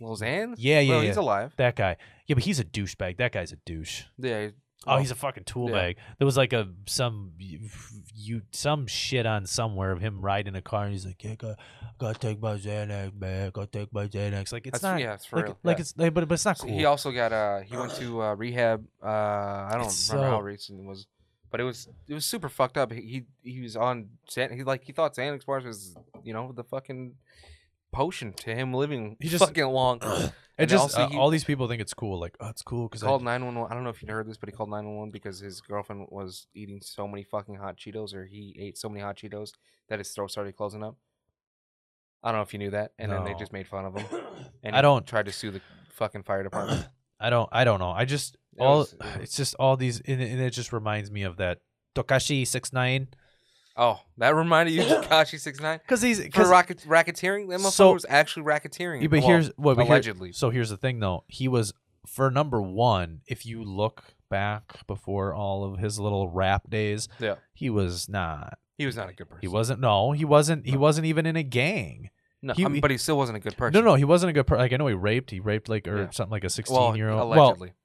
Lil Xan? Yeah, yeah, well, yeah. He's alive. That guy. Yeah, but he's a douchebag. That guy's a douche. Yeah. Well, oh, he's a fucking tool yeah. bag. There was like a some you some shit on somewhere of him riding a car, and he's like, "Yeah, gotta got take my Xanax, man. Gotta take my Xanax." Like it's that's, not, yeah, it's for like, real. Like yeah. it's, like, but, but it's not cool. So he also got uh, he went to uh, rehab. Uh, I don't it's remember so... how recent it was, but it was it was super fucked up. He he, he was on Xanax. He like he thought Xanax bars was you know the fucking potion to him living he just, fucking long. It just also, uh, he, all these people think it's cool. Like, oh, it's cool because called nine one one. I don't know if you'd heard this, but he called nine one one because his girlfriend was eating so many fucking hot Cheetos, or he ate so many hot Cheetos that his throat started closing up. I don't know if you knew that, and no. then they just made fun of him. And I don't tried to sue the fucking fire department. I don't. I don't know. I just it all. Was, it was, it's just all these, and, and it just reminds me of that Tekashi six nine. Oh, that reminded you of Tekashi six nine? Because he's cause, for racket, racketeering. The M F O so, was actually racketeering. Yeah, but well, here's what well, allegedly. Here, so here's the thing, though. He was for number one. If you look back before all of his little rap days, yeah, he was not. He was not a good person. He wasn't. No, he wasn't. He wasn't even in a gang. No, he, I mean, but he still wasn't a good person. No, no, he wasn't a good person. Like I know he raped. He raped like or yeah. something like a sixteen-year-old. Well, allegedly. Well,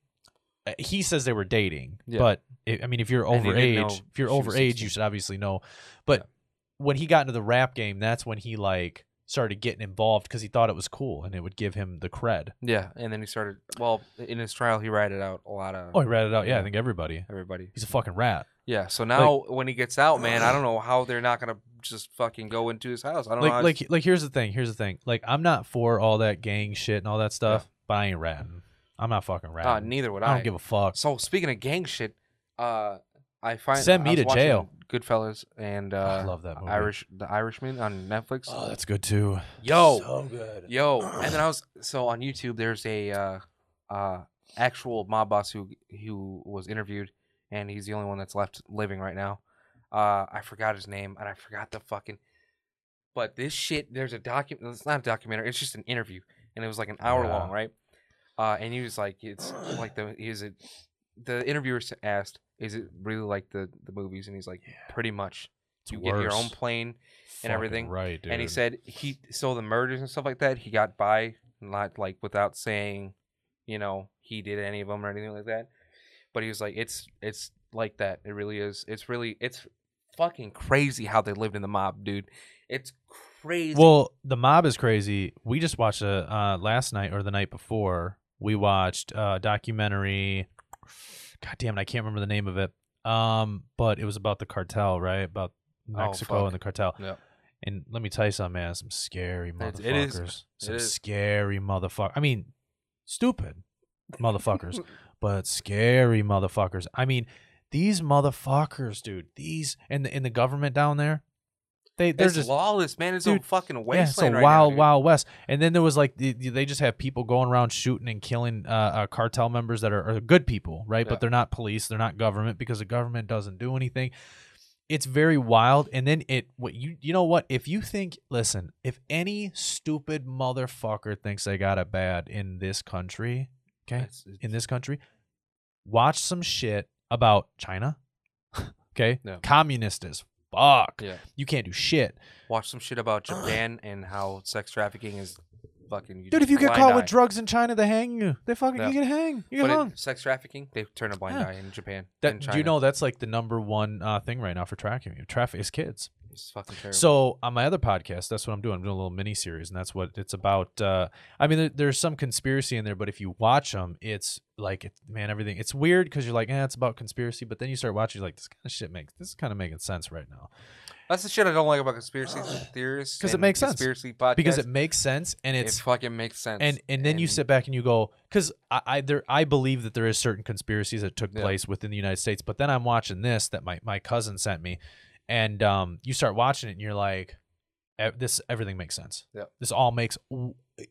he says they were dating, yeah. but I mean, if you're over age, if you're over age, you should obviously know. But yeah. when he got into the rap game, that's when he like started getting involved because he thought it was cool and it would give him the cred. Yeah, and then he started. Well, in his trial, he ratted out a lot of. Oh, he ratted out. Yeah, yeah. I think everybody. Everybody. He's a fucking rat. Yeah. So now like, when he gets out, man, I don't know how they're not gonna just fucking go into his house. I don't like, know. Like, like, here's the thing. Here's the thing. Like, I'm not for all that gang shit and all that stuff, yeah. but I ain't ratting. I'm not fucking rapping. Uh, neither would I. I don't give a fuck. So speaking of gang shit, uh, I find send me I was to jail. Goodfellas and uh, I love that movie. Irish, the Irishman on Netflix. Oh, that's good too. Yo, so good. Yo, and then I was so on YouTube. There's a uh, uh, actual mob boss who who was interviewed, and he's the only one that's left living right now. Uh, I forgot his name, and I forgot the fucking. But this shit, there's a document. It's not a documentary. It's just an interview, and it was like an hour yeah. long, right? Uh, and he was like, it's like the is it the interviewer asked, is it really like the the movies? And he's like, pretty much. It's you worse. Get your own plane and fucking everything, right? Dude. And he said he so the murders and stuff like that. He got by not like without saying, you know, he did any of them or anything like that. But he was like, it's it's like that. It really is. It's really it's fucking crazy how they lived in the mob, dude. It's crazy. Well, the mob is crazy. We just watched a uh, last night or the night before. We watched a documentary. God damn it, I can't remember the name of it. Um, but it was about the cartel, right? About Mexico oh, and the cartel. Yeah. And let me tell you something, man. Some scary motherfuckers. It is. Some it is. Scary motherfuckers. I mean, stupid motherfuckers, but scary motherfuckers. I mean, these motherfuckers, dude. These and the, and the government down there. They, they're it's just lawless, man. It's dude, a fucking wasteland yeah, it's a wild, right now, wild west. And then there was like the, they just have people going around shooting and killing uh, uh, cartel members that are, are good people, right? Yeah. But they're not police, they're not government because the government doesn't do anything. It's very wild. And then it, what you you know what? If you think, listen, if any stupid motherfucker thinks they got it bad in this country, okay, it's, it's, in this country, watch some shit about China, okay, no. communist is. Fuck. Yeah. You can't do shit. Watch some shit about Japan and how sex trafficking is fucking... You Dude, if you get caught eye. with drugs in China, they hang you. They fucking... No. You get hang. You get but hung. It, sex trafficking, they turn a blind yeah. eye in Japan. That, do you know that's like the number one uh, thing right now for trafficking? Traffic is kids. It's fucking terrible. So on my other podcast, that's what I'm doing. I'm doing a little mini-series, and that's what it's about. Uh, I mean, there, there's some conspiracy in there, but if you watch them, it's like, it, man, everything. It's weird because you're like, eh, it's about conspiracy, but then you start watching, you're like, this kind of shit makes, this is kind of making sense right now. That's the shit I don't like about conspiracy theorists. Because it makes sense. Conspiracy podcasts. Because it makes sense, and it's... It fucking makes sense. And and then and, you sit back and you go... Because I I, there, I believe that there is certain conspiracies that took yeah. place within the United States, but then I'm watching this that my, my cousin sent me, and um, you start watching it, and you're like, this everything makes sense. Yeah. This all makes...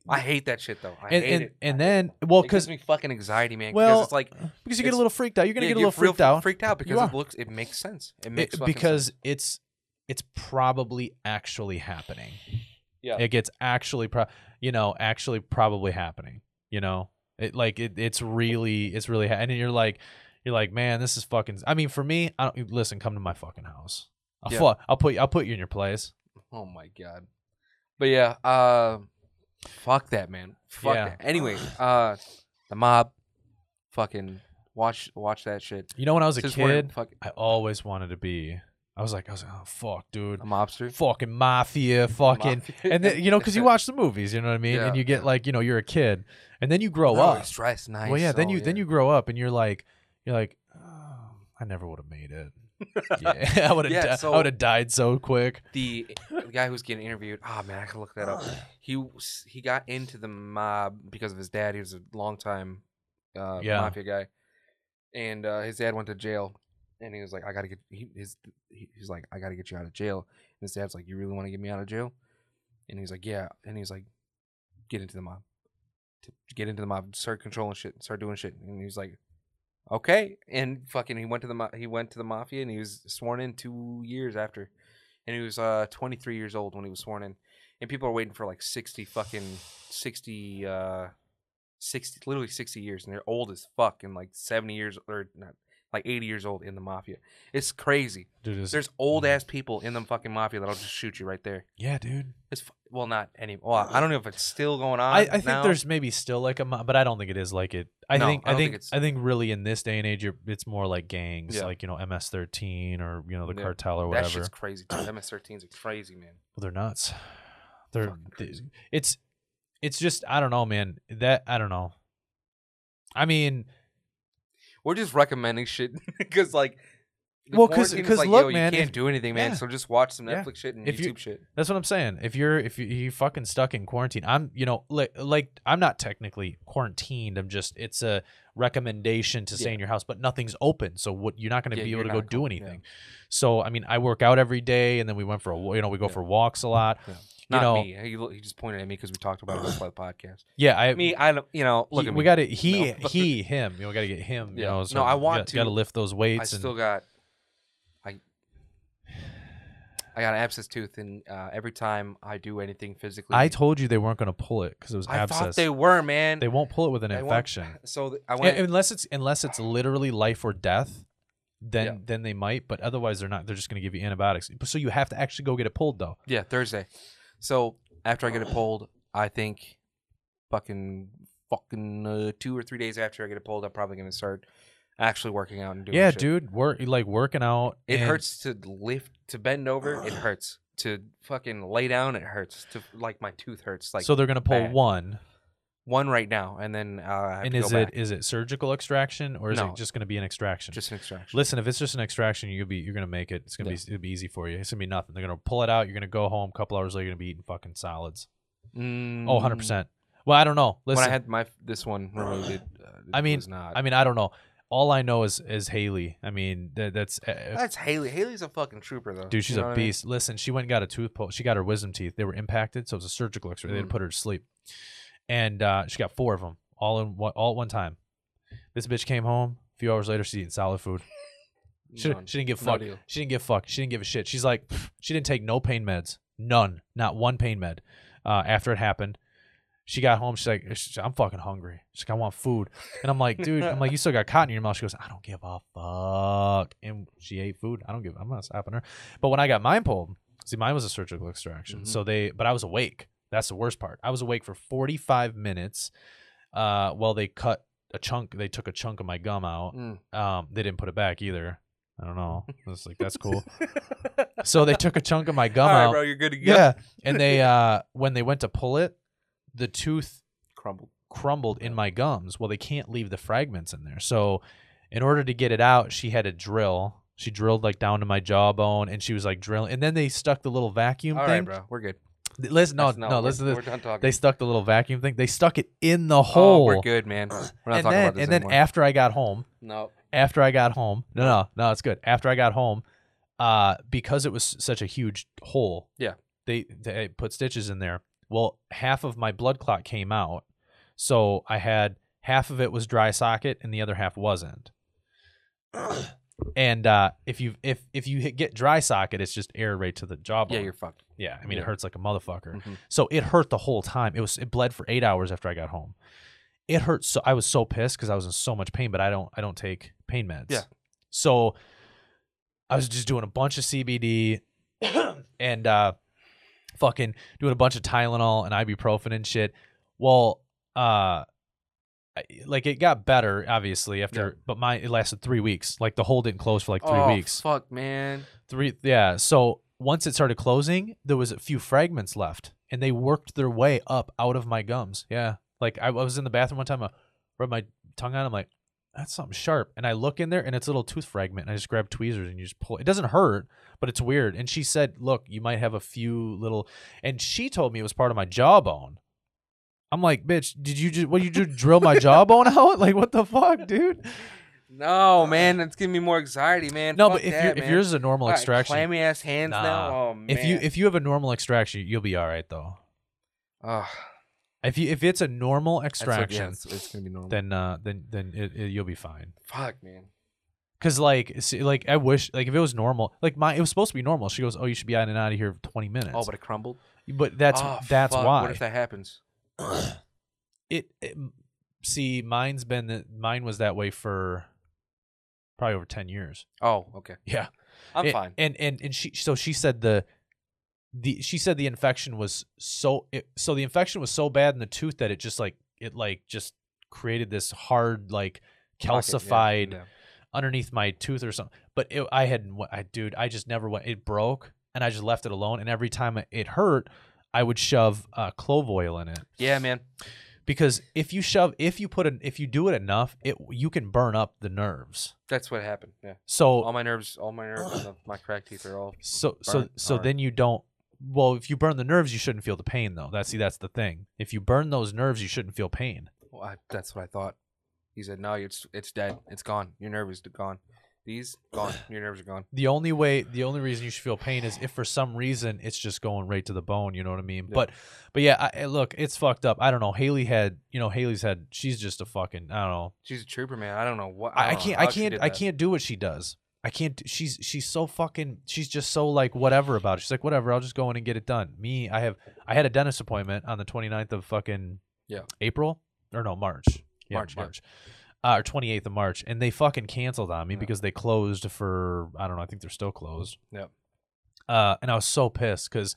I hate that shit, though. I and, hate and, it. And then... Well, it gives me fucking anxiety, man. Well, because it's like... Because you get a little freaked out. You're going to yeah, get a little freaked out. freaked out because it looks, it makes sense. It makes it, Because sense. it's... It's probably actually happening. Yeah. It gets actually, pro- you know, actually probably happening, you know, it like it, it's really, it's really, ha- and you're like, you're like, man, this is fucking, I mean, for me, I don't listen, come to my fucking house. I'll, yeah. fu- I'll put you, I'll put you in your place. Oh my God. But yeah. Uh, Fuck that, man. Fuck yeah. that. Anyway, uh, The Mob. Fucking watch watch that shit. You know, when I was a Since kid, I always wanted to be. I was like, I was like, oh fuck, dude, a mobster, fucking mafia, fucking, mafia. And then, you know, because you watch the movies, you know what I mean, yeah, and you get yeah. like, you know, you're a kid, and then you grow no, up. It's nice. Well, yeah, then oh, you yeah. then you grow up, and you're like, you're like, oh, I never would have made it. Yeah, I would have, yeah, di so I would have died so quick. The, the guy who's getting interviewed, oh man, I can look that up. He he got into the mob because of his dad. He was a long time uh, yeah. mafia guy, and uh, his dad went to jail. And he was like, I gotta get. He, his, he, he's like, I gotta get you out of jail. And his dad's like, you really want to get me out of jail? And he's like, yeah. And he's like, get into the mob. To get into the mob. Start controlling shit. Start doing shit. And he's like, okay. And fucking, he went to the he went to the mafia, and he was sworn in two years after. And he was uh twenty-three years old when he was sworn in. And people are waiting for like sixty fucking sixty uh sixty literally sixty years, and they're old as fuck, and like seventy years or not. Like eighty years old in the mafia. It's crazy. Dude, it's, there's old yeah. ass people in the fucking mafia that'll just shoot you right there. Yeah, dude. It's well, not any. Well, I don't know if it's still going on. I, I think now. There's maybe still like a, but I don't think it is like it. I no, think I, I think, think I think really in this day and age, you're, it's more like gangs, yeah. like you know M S thirteen or you know the yeah. cartel or whatever. That shit's crazy too. M S thirteens are crazy, man. Well, they're nuts. They're they, it's it's just I don't know, man. That I don't know. I mean. We're just recommending shit because, like, the well, because like, look, yo, man, you can't if, do anything, man. Yeah. So just watch some Netflix yeah. shit and if YouTube you, shit. That's what I'm saying. If you're if you you're fucking stuck in quarantine, I'm you know like like I'm not technically quarantined. I'm just it's a recommendation to yeah. stay in your house, but nothing's open, so what you're not going to yeah, be able to go cool. do anything. Yeah. So I mean, I work out every day, and then we went for a you know we go yeah. for walks a lot. Yeah. You not know, me. He, he just pointed at me because we talked about it on the podcast. Yeah, I me, I you know, look he, at me. We got to he, no. he, him. You know, we got to get him. You yeah. know, so no, I want gotta, to. Got to lift those weights. I and... still got. I. I got an abscess tooth, and uh, every time I do anything physically, I told you they weren't going to pull it because it was I abscess. I thought they were, man. They won't pull it with an they infection. So th I went, yeah, unless it's unless it's literally life or death. Then, yeah. then they might, but otherwise they're not. They're just going to give you antibiotics. So you have to actually go get it pulled, though. Yeah, Thursday. So after I get it pulled, I think fucking fucking uh, two or three days after I get it pulled, I'm probably going to start actually working out and doing yeah, shit. Dude, work like working out. It hurts to lift, to bend over. It hurts to fucking lay down. It hurts to like my tooth hurts. Like so they're going to pull bad. one. One right now, and then uh, I have and to is go it back. Is it surgical extraction or is no, it just going to be an extraction? Just an extraction. Listen, if it's just an extraction, you'll be you're going to make it. It's going to yeah. be it'll be easy for you. It's going to be nothing. They're going to pull it out. You're going to go home. A couple hours later, you're going to be eating fucking solids. Mm. Oh, one hundred percent. Well, I don't know. Listen, when I had my this one removed, it, uh, it I mean, was not. I mean, I don't know. All I know is is Haley. I mean, that, that's uh, that's Haley. Haley's a fucking trooper, though. Dude, she's you know a beast. I mean? Listen, she went and got a tooth pulled. She got her wisdom teeth. They were impacted, so it was a surgical X-ray. Mm. They had to put her to sleep. And uh, she got four of them all in one, all at one time. This bitch came home a few hours later. She's eating solid food. She, no, she didn't give a fuck. No she didn't give a fuck. She didn't give a shit. She's like, she didn't take no pain meds, none, not one pain med. Uh, after it happened, she got home. She's like, I'm fucking hungry. She's like, I want food. And I'm like, dude, I'm like, you still got cotton in your mouth. She goes, I don't give a fuck. And she ate food. I don't give. I'm not stopping her. But when I got mine pulled, see, mine was a surgical extraction. Mm-hmm. So they, but I was awake. That's the worst part. I was awake for forty-five minutes uh, while they cut a chunk. They took a chunk of my gum out. Mm. Um, they didn't put it back either. I don't know. I was like, that's cool. So they took a chunk of my gum All out. All right, bro, you're good to go. Yeah. And they, uh, when they went to pull it, the tooth crumbled crumbled in my gums. Well, they can't leave the fragments in there. So in order to get it out, she had a drill. She drilled like down to my jawbone, and she was like drilling. And then they stuck the little vacuum All thing. All right, bro, we're good. Listen, no, no, listen to this. They stuck the little vacuum thing. They stuck it in the hole. Oh, we're good, man. We're not and talking then, about this And anymore. Then after I got home, no, after I got home, no, no, no, it's good. After I got home, uh, because it was such a huge hole, yeah, they they put stitches in there. Well, half of my blood clot came out, so I had half of it was dry socket and the other half wasn't. And uh, if you if if you hit, get dry socket, it's just air right to the jawbone. Yeah, you're fucked. Yeah, I mean yeah. it hurts like a motherfucker. Mm-hmm. So it hurt the whole time. It was it bled for eight hours after I got home. It hurt so I was so pissed because I was in so much pain, but I don't I don't take pain meds. Yeah. So I was just doing a bunch of C B D, and uh, fucking doing a bunch of Tylenol and ibuprofen and shit. Well, uh, like it got better obviously after, yeah. but my it lasted three weeks. Like the hole didn't close for like three oh, weeks. Fuck, man. Three, yeah. So once it started closing, there was a few fragments left, and they worked their way up out of my gums. Yeah, like I, I was in the bathroom one time, I rubbed my tongue on. I'm like, that's something sharp, and I look in there, and it's a little tooth fragment. And I just grab tweezers and you just pull. It doesn't hurt, but it's weird. And she said, "Look, you might have a few little," and she told me it was part of my jawbone. I'm like, bitch, did you just, what did you do, drill my jawbone out? Like, what the fuck, dude? No, man, it's giving me more anxiety, man. No, fuck but if, that, if yours is a normal all extraction. Right, clammy ass hands nah. now? Oh, man. If you, if you have a normal extraction, you'll be all right, though. Ugh. If you, if it's a normal extraction, That's like, yeah, it's, it's gonna be normal. Then, uh, then, then it, it, you'll be fine. Fuck, man. Cause like, see, like I wish, like if it was normal, like my, it was supposed to be normal. She goes, "Oh, you should be in and out of here in twenty minutes." Oh, but it crumbled. But that's oh, that's fuck. why. What if that happens? It, it see, mine's been the, mine was that way for probably over ten years. Oh, okay. Yeah, I'm it, fine. And and and she so she said the the she said the infection was so it, so the infection was so bad in the tooth that it just like it like just created this hard like calcified Pocket, yeah, yeah. underneath my tooth or something. But it, I had I dude I just never went. It broke and I just left it alone. And every time it hurt, I would shove uh, clove oil in it. Yeah, man. Because if you shove, if you put an, if you do it enough, it you can burn up the nerves. That's what happened. Yeah. So all my nerves, all my nerves, my cracked teeth are all. So so so hard. Then you don't. Well, if you burn the nerves, you shouldn't feel the pain though. That's see, that's the thing. If you burn those nerves, you shouldn't feel pain. Well, I, that's what I thought. He said, "No, it's it's dead. It's gone. Your nerve is gone." These gone. Your nerves are gone. The only way, the only reason you should feel pain is if for some reason it's just going right to the bone. You know what I mean? Yeah. But, but yeah, I, look, it's fucked up. I don't know. Haley had, you know, Haley's had. She's just a fucking. I don't know. She's a trooper, man. I don't know what. I, I can't. I can't. I can't do what she does. I can't. She's she's so fucking. She's just so like whatever about it. She's like whatever. I'll just go in and get it done. Me, I have. I had a dentist appointment on the twenty-ninth of fucking. Yeah. April or no March. Yeah, March. March. Yeah. Uh, or twenty-eighth of March, and they fucking canceled on me yeah. because they closed for, I don't know, I think they're still closed. Yep. Uh, and I was so pissed because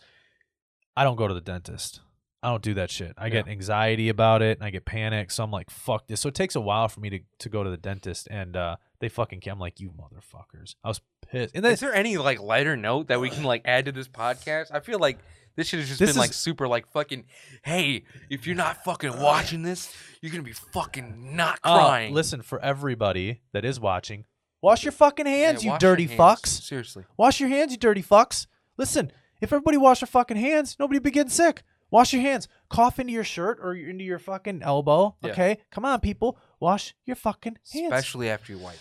I don't go to the dentist. I don't do that shit. I yeah. get anxiety about it, and I get panic, so I'm like, fuck this. So it takes a while for me to, to go to the dentist, and uh, they fucking can't. I'm like, you motherfuckers. I was pissed. And then, is there any like lighter note that we can like add to this podcast? I feel like... This shit has just this been, is, like, super, like, fucking, hey, if you're not fucking watching this, you're going to be fucking not crying. Uh, listen, for everybody that is watching, wash your fucking hands, yeah, you dirty fucks. Seriously. Wash your hands, you dirty fucks. Listen, if everybody washed their fucking hands, nobody would be getting sick. Wash your hands. Cough into your shirt or into your fucking elbow, yeah. okay? Come on, people. Wash your fucking hands. Especially after you wipe.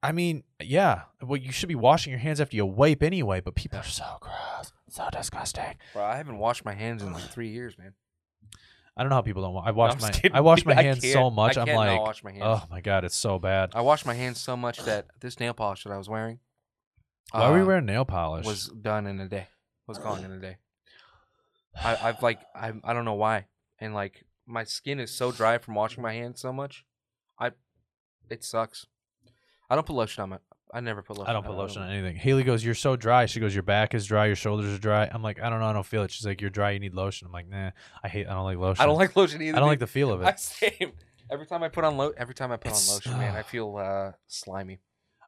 I mean, yeah. Well, you should be washing your hands after you wipe anyway, but people are so gross. So disgusting. Bro, I haven't washed my hands in like three years, man. I don't know how people don't. I wash my. Kidding. I wash my hands so much. I I'm like, wash my hands. Oh my god, it's so bad. I wash my hands so much that this nail polish that I was wearing. Why uh, were you wearing nail polish? Was done in a day. Was gone in a day. I, I've like I I don't know why, and like my skin is so dry from washing my hands so much. I, it sucks. I don't put lotion on my. I never put lotion on I don't put lotion on anything. Haley goes, "You're so dry." She goes, "Your back is dry. Your shoulders are dry." I'm like, "I don't know. I don't feel it." She's like, "You're dry. You need lotion." I'm like, "Nah. I hate. I don't like lotion. I don't like lotion either. I don't like the feel of it." I same. Every time I put on lo- every time I put it's, on lotion, man, I feel uh, slimy.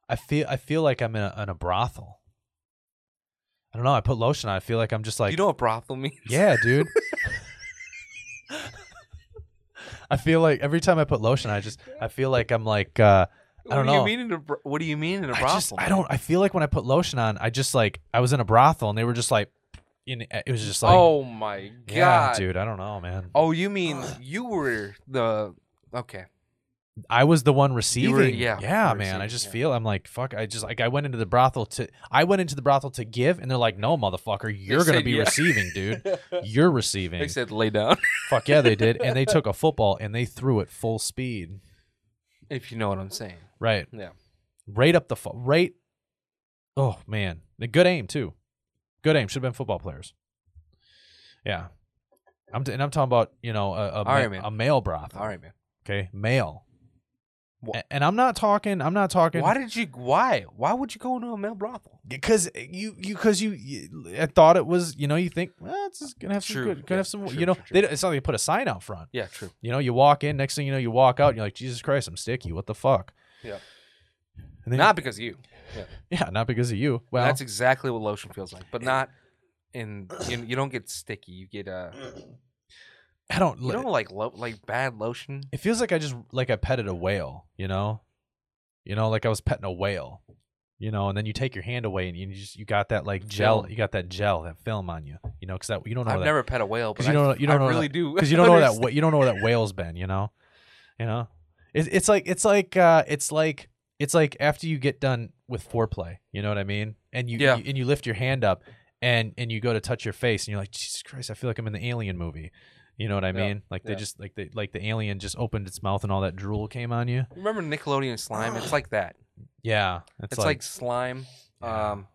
I feel. I feel like I'm in a, in a brothel. I don't know. I put lotion on. I feel like I'm just like. You know what brothel means? Yeah, dude. I feel like every time I put lotion, I just. I feel like I'm like. Uh, I don't know. What do you mean in a, what do you mean in a brothel? I, just, I don't. I feel like when I put lotion on, I just like I was in a brothel and they were just like, in, it was just like, oh my god, yeah, dude. I don't know, man. Oh, you mean you were the okay? I was the one receiving. Were, yeah, yeah, man. Receiving, I just yeah. feel I'm like fuck. I just like I went into the brothel to I went into the brothel to give, and they're like, no, motherfucker, you're they gonna said, be yeah. receiving, dude. You're receiving. They said lay down. Fuck yeah, they did, and they took a football and they threw it full speed. If you know what I'm saying. Right. Yeah. Right up the... Fo- right... Oh, man. The good aim, too. Good aim. Should have been football players. Yeah. I'm t- and I'm talking about, you know, a, a, ma- right, a male brothel. All right, man. Okay? Male. What? And I'm not talking. I'm not talking. Why did you? Why? Why would you go into a male brothel? Because you, you, because you, you, I thought it was. You know, you think, well, it's gonna have some true. good, gonna yeah, have some. True, you know, true, true. They, it's not like they put a sign out front. Yeah, true. You know, you walk in. Next thing you know, you walk out. And you're like, Jesus Christ, I'm sticky. What the fuck? Yeah. And then not you, because of you. Yeah. yeah, not because of you. Well, that's exactly what lotion feels like, but not in. You, you don't get sticky. You get uh. I don't. You don't like lo like bad lotion. It feels like I just like I petted a whale, you know, you know, like I was petting a whale, you know, and then you take your hand away and you just you got that like gel, film. you got that gel, that film on you, you know, because that you don't know. I've that, never pet a whale, but you don't. I, you don't I know really that, do because you don't know that you don't know where that whale's been, you know, you know. It's it's like it's like uh, it's like it's like after you get done with foreplay, you know what I mean, and you, yeah. you and you lift your hand up and and you go to touch your face and you're like, Jesus Christ, I feel like I'm in the Alien movie. You know what I mean? Yeah, like they yeah. just like they like the alien just opened its mouth and all that drool came on you. Remember Nickelodeon slime? It's like that. Yeah, it's, it's like, like slime, yeah. um,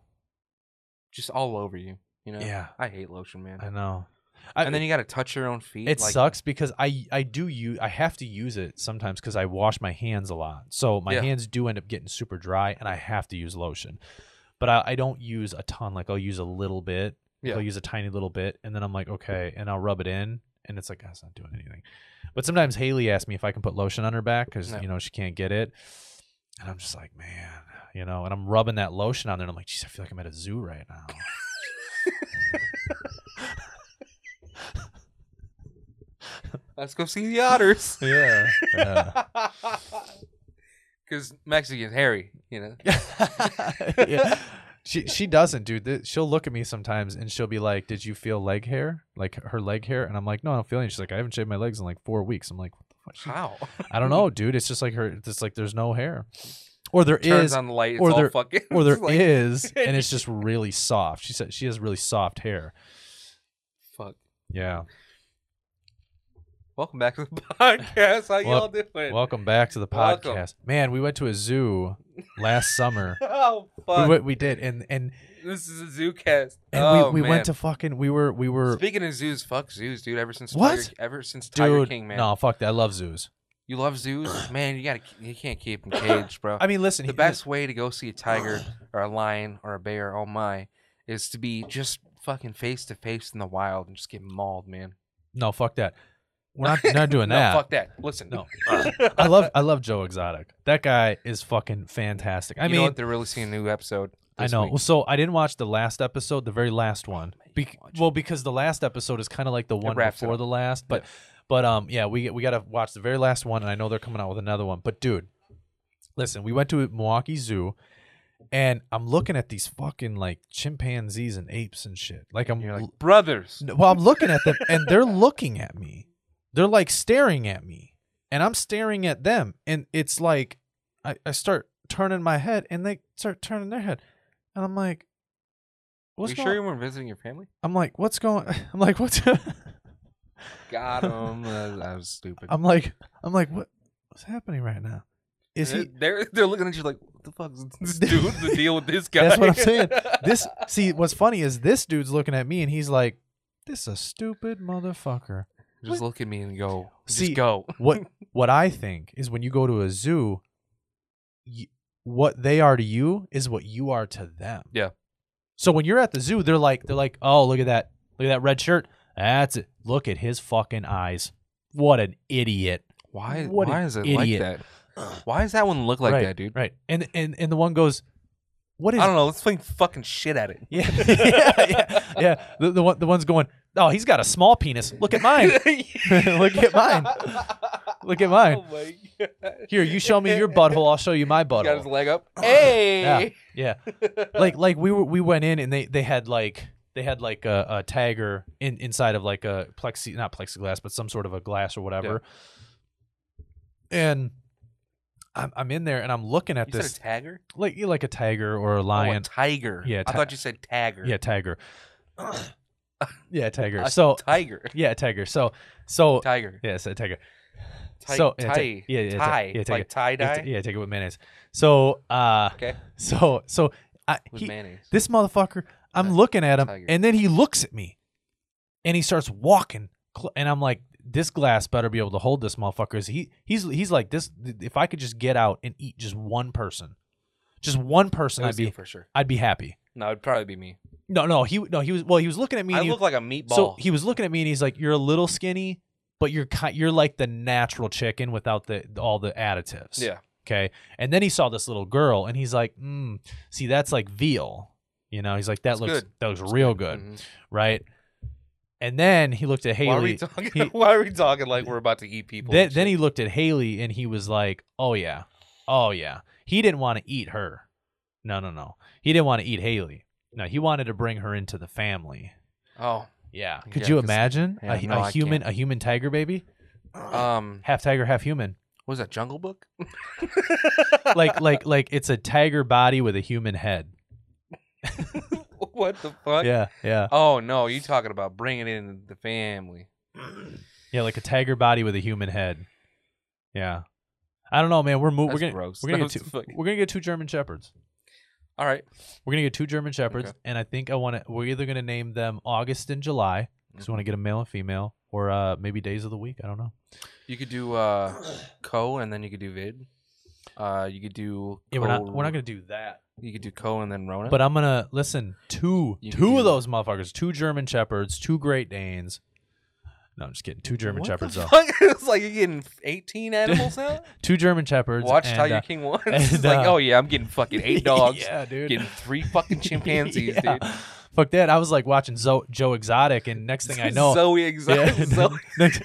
just all over you. You know? Yeah. I hate lotion, man. I know. And I, then you got to touch your own feet. It like, sucks because I I do use I have to use it sometimes because I wash my hands a lot, so my yeah. hands do end up getting super dry, and I have to use lotion. But I, I don't use a ton. Like I'll use a little bit. Yeah. I'll use a tiny little bit, and then I'm like, okay, and I'll rub it in. And it's like, oh, it's not doing anything. But sometimes Haley asks me if I can put lotion on her back because, no. you know, she can't get it. And I'm just like, man, you know, and I'm rubbing that lotion on there. And I'm like, geez, I feel like I'm at a zoo right now. Let's go see the otters. Yeah. Because yeah. Mexican's hairy, you know. yeah. She she doesn't, dude. She'll look at me sometimes and she'll be like, "Did you feel leg hair? Like her leg hair?" And I'm like, "No, I don't feel any." She's like, "I haven't shaved my legs in like four weeks." I'm like, what the fuck? "How?" I don't know, dude. It's just like her. It's like there's no hair, or there Turns is, on the light, it's or all there, fucking, or there like... is, and it's just really soft. She said she has really soft hair. Fuck. Yeah. Welcome back to the podcast. How y'all doing? Welcome back to the podcast. Welcome. Man, we went to a zoo last summer. Oh fuck. We, we did and and this is a zoo cast. And oh, we, we went to fucking we were we were Speaking of zoos, fuck zoos, dude. Ever since what? Tiger, ever since Tiger dude, King, man. No, fuck that. I love zoos. You love zoos? Man, you gotta you can't keep them caged, bro. I mean, listen, the he, best he, way to go see a tiger or a lion or a bear, oh my, is to be just fucking face to face in the wild and just get mauled, man. No, fuck that. We're not, not doing that. No, fuck that. Listen, no. I love I love Joe Exotic. That guy is fucking fantastic. I you mean, know what? They're releasing a new episode. I know. Week. Well, so I didn't watch the last episode, the very last one. Be well, because the last episode is kind of like the one before the last. But, yeah. but um, yeah, we we gotta watch the very last one, and I know they're coming out with another one. But dude, listen, we went to Milwaukee Zoo. And I'm looking at these fucking like chimpanzees and apes and shit. Like I'm You're like, brothers. Well, I'm looking at them, and they're looking at me. They're like staring at me, and I'm staring at them, and it's like I, I start turning my head, and they start turning their head, and I'm like, "What's Are you going? Sure you weren't visiting your family?" I'm like, "What's going?" I'm like, "What's?" Got him. I was stupid. I'm like, I'm like, what? What's happening right now? Is they're, he? They're they're looking at you like, "What the fuck is this dude? The deal with this guy?" That's what I'm saying. This see, what's funny is this dude's looking at me, and he's like, "This is a stupid motherfucker." Just what? Look at me and go. See, just go. what what I think is when you go to a zoo, you, what they are to you is what you are to them. Yeah. So when you're at the zoo, they're like they're like, "Oh, look at that. Look at that red shirt. That's it. Look at his fucking eyes. What an idiot. Why what why is it idiot. like that? Why does that one look like right, that, dude? Right. And and and the one goes, "What is I don't know, let's fling fucking shit at it." Yeah. yeah, yeah. Yeah. The the one the one's going, "Oh, he's got a small penis. Look at mine. Look at mine. Look at mine. Oh my God. Here, you show me your butthole. I'll show you my butthole." He got his leg up. Hey. Yeah. yeah. Like, like we were, we went in and they they had like they had like a, a tiger in inside of like a plexi not plexiglass but some sort of a glass or whatever. Yeah. And I'm I'm in there and I'm looking at you this. Said a tiger? Like you like a tiger or a lion? Oh, a tiger. Yeah. I thought you said tiger. Yeah, tiger. Yeah, tiger. A so tiger. Yeah, tiger. So so tiger. Yeah, so tiger. Ty, so yeah, tie. Yeah, yeah, tie. Yeah, like tie dye. Yeah, take it with mayonnaise. So uh, okay. So so I, with he, mayonnaise. This motherfucker. I'm That's looking at him, tiger. And then he looks at me, and he starts walking, and I'm like, this glass better be able to hold this motherfucker. He he's he's like this. If I could just get out and eat just one person, just one person, I'd be for sure. I'd be happy. No, it'd probably be me. No, no, he no, he was well. He was looking at me. I look like a meatball. So he was looking at me, and he's like, "You're a little skinny, but you're you're like the natural chicken without the all the additives." Yeah. Okay. And then he saw this little girl, and he's like, mm, "See, that's like veal." You know, he's like, "That looks good. That looks real good, mm-hmm. right?" And then he looked at Haley. Why are we talking, he, why are we talking like we're about to eat people? Then, then he looked at Haley and he was like, oh, yeah. Oh, yeah. He didn't want to eat her. No, no, no. He didn't want to eat Haley. No, he wanted to bring her into the family. Oh. Yeah. Could yeah, you imagine yeah, a, no, a human a human tiger baby? Um, half tiger, half human. What was that, Jungle Book? like, like, like it's a tiger body with a human head. What the fuck? Yeah, yeah. Oh, no, you're talking about bringing in the family. Yeah, like a tiger body with a human head. Yeah. I don't know, man. We're moving. We're going to get two German Shepherds. All right. We're going to get two German Shepherds, okay. and I think I want to. We're either going to name them August and July, because mm-hmm. we want to get a male and female, or uh, maybe days of the week. I don't know. You could do uh, co, and then you could do vid. Uh, you could do. Yeah, we're not, we're not going to do that. You could do Co and then Rona. But I'm gonna listen two you two of those motherfuckers, two German Shepherds, two Great Danes. No, I'm just kidding. Two German what Shepherds. The fuck? It's like you're getting eighteen animals now. Two German Shepherds. Watch and, Tiger uh, King once. And, it's uh, like, oh yeah, I'm getting fucking eight dogs. Yeah, dude. Getting three fucking chimpanzees, yeah. dude. Fuck that. I was like watching Zo Joe Exotic, and next thing I know, Zoe Exotic. Yeah, Zoe. Next,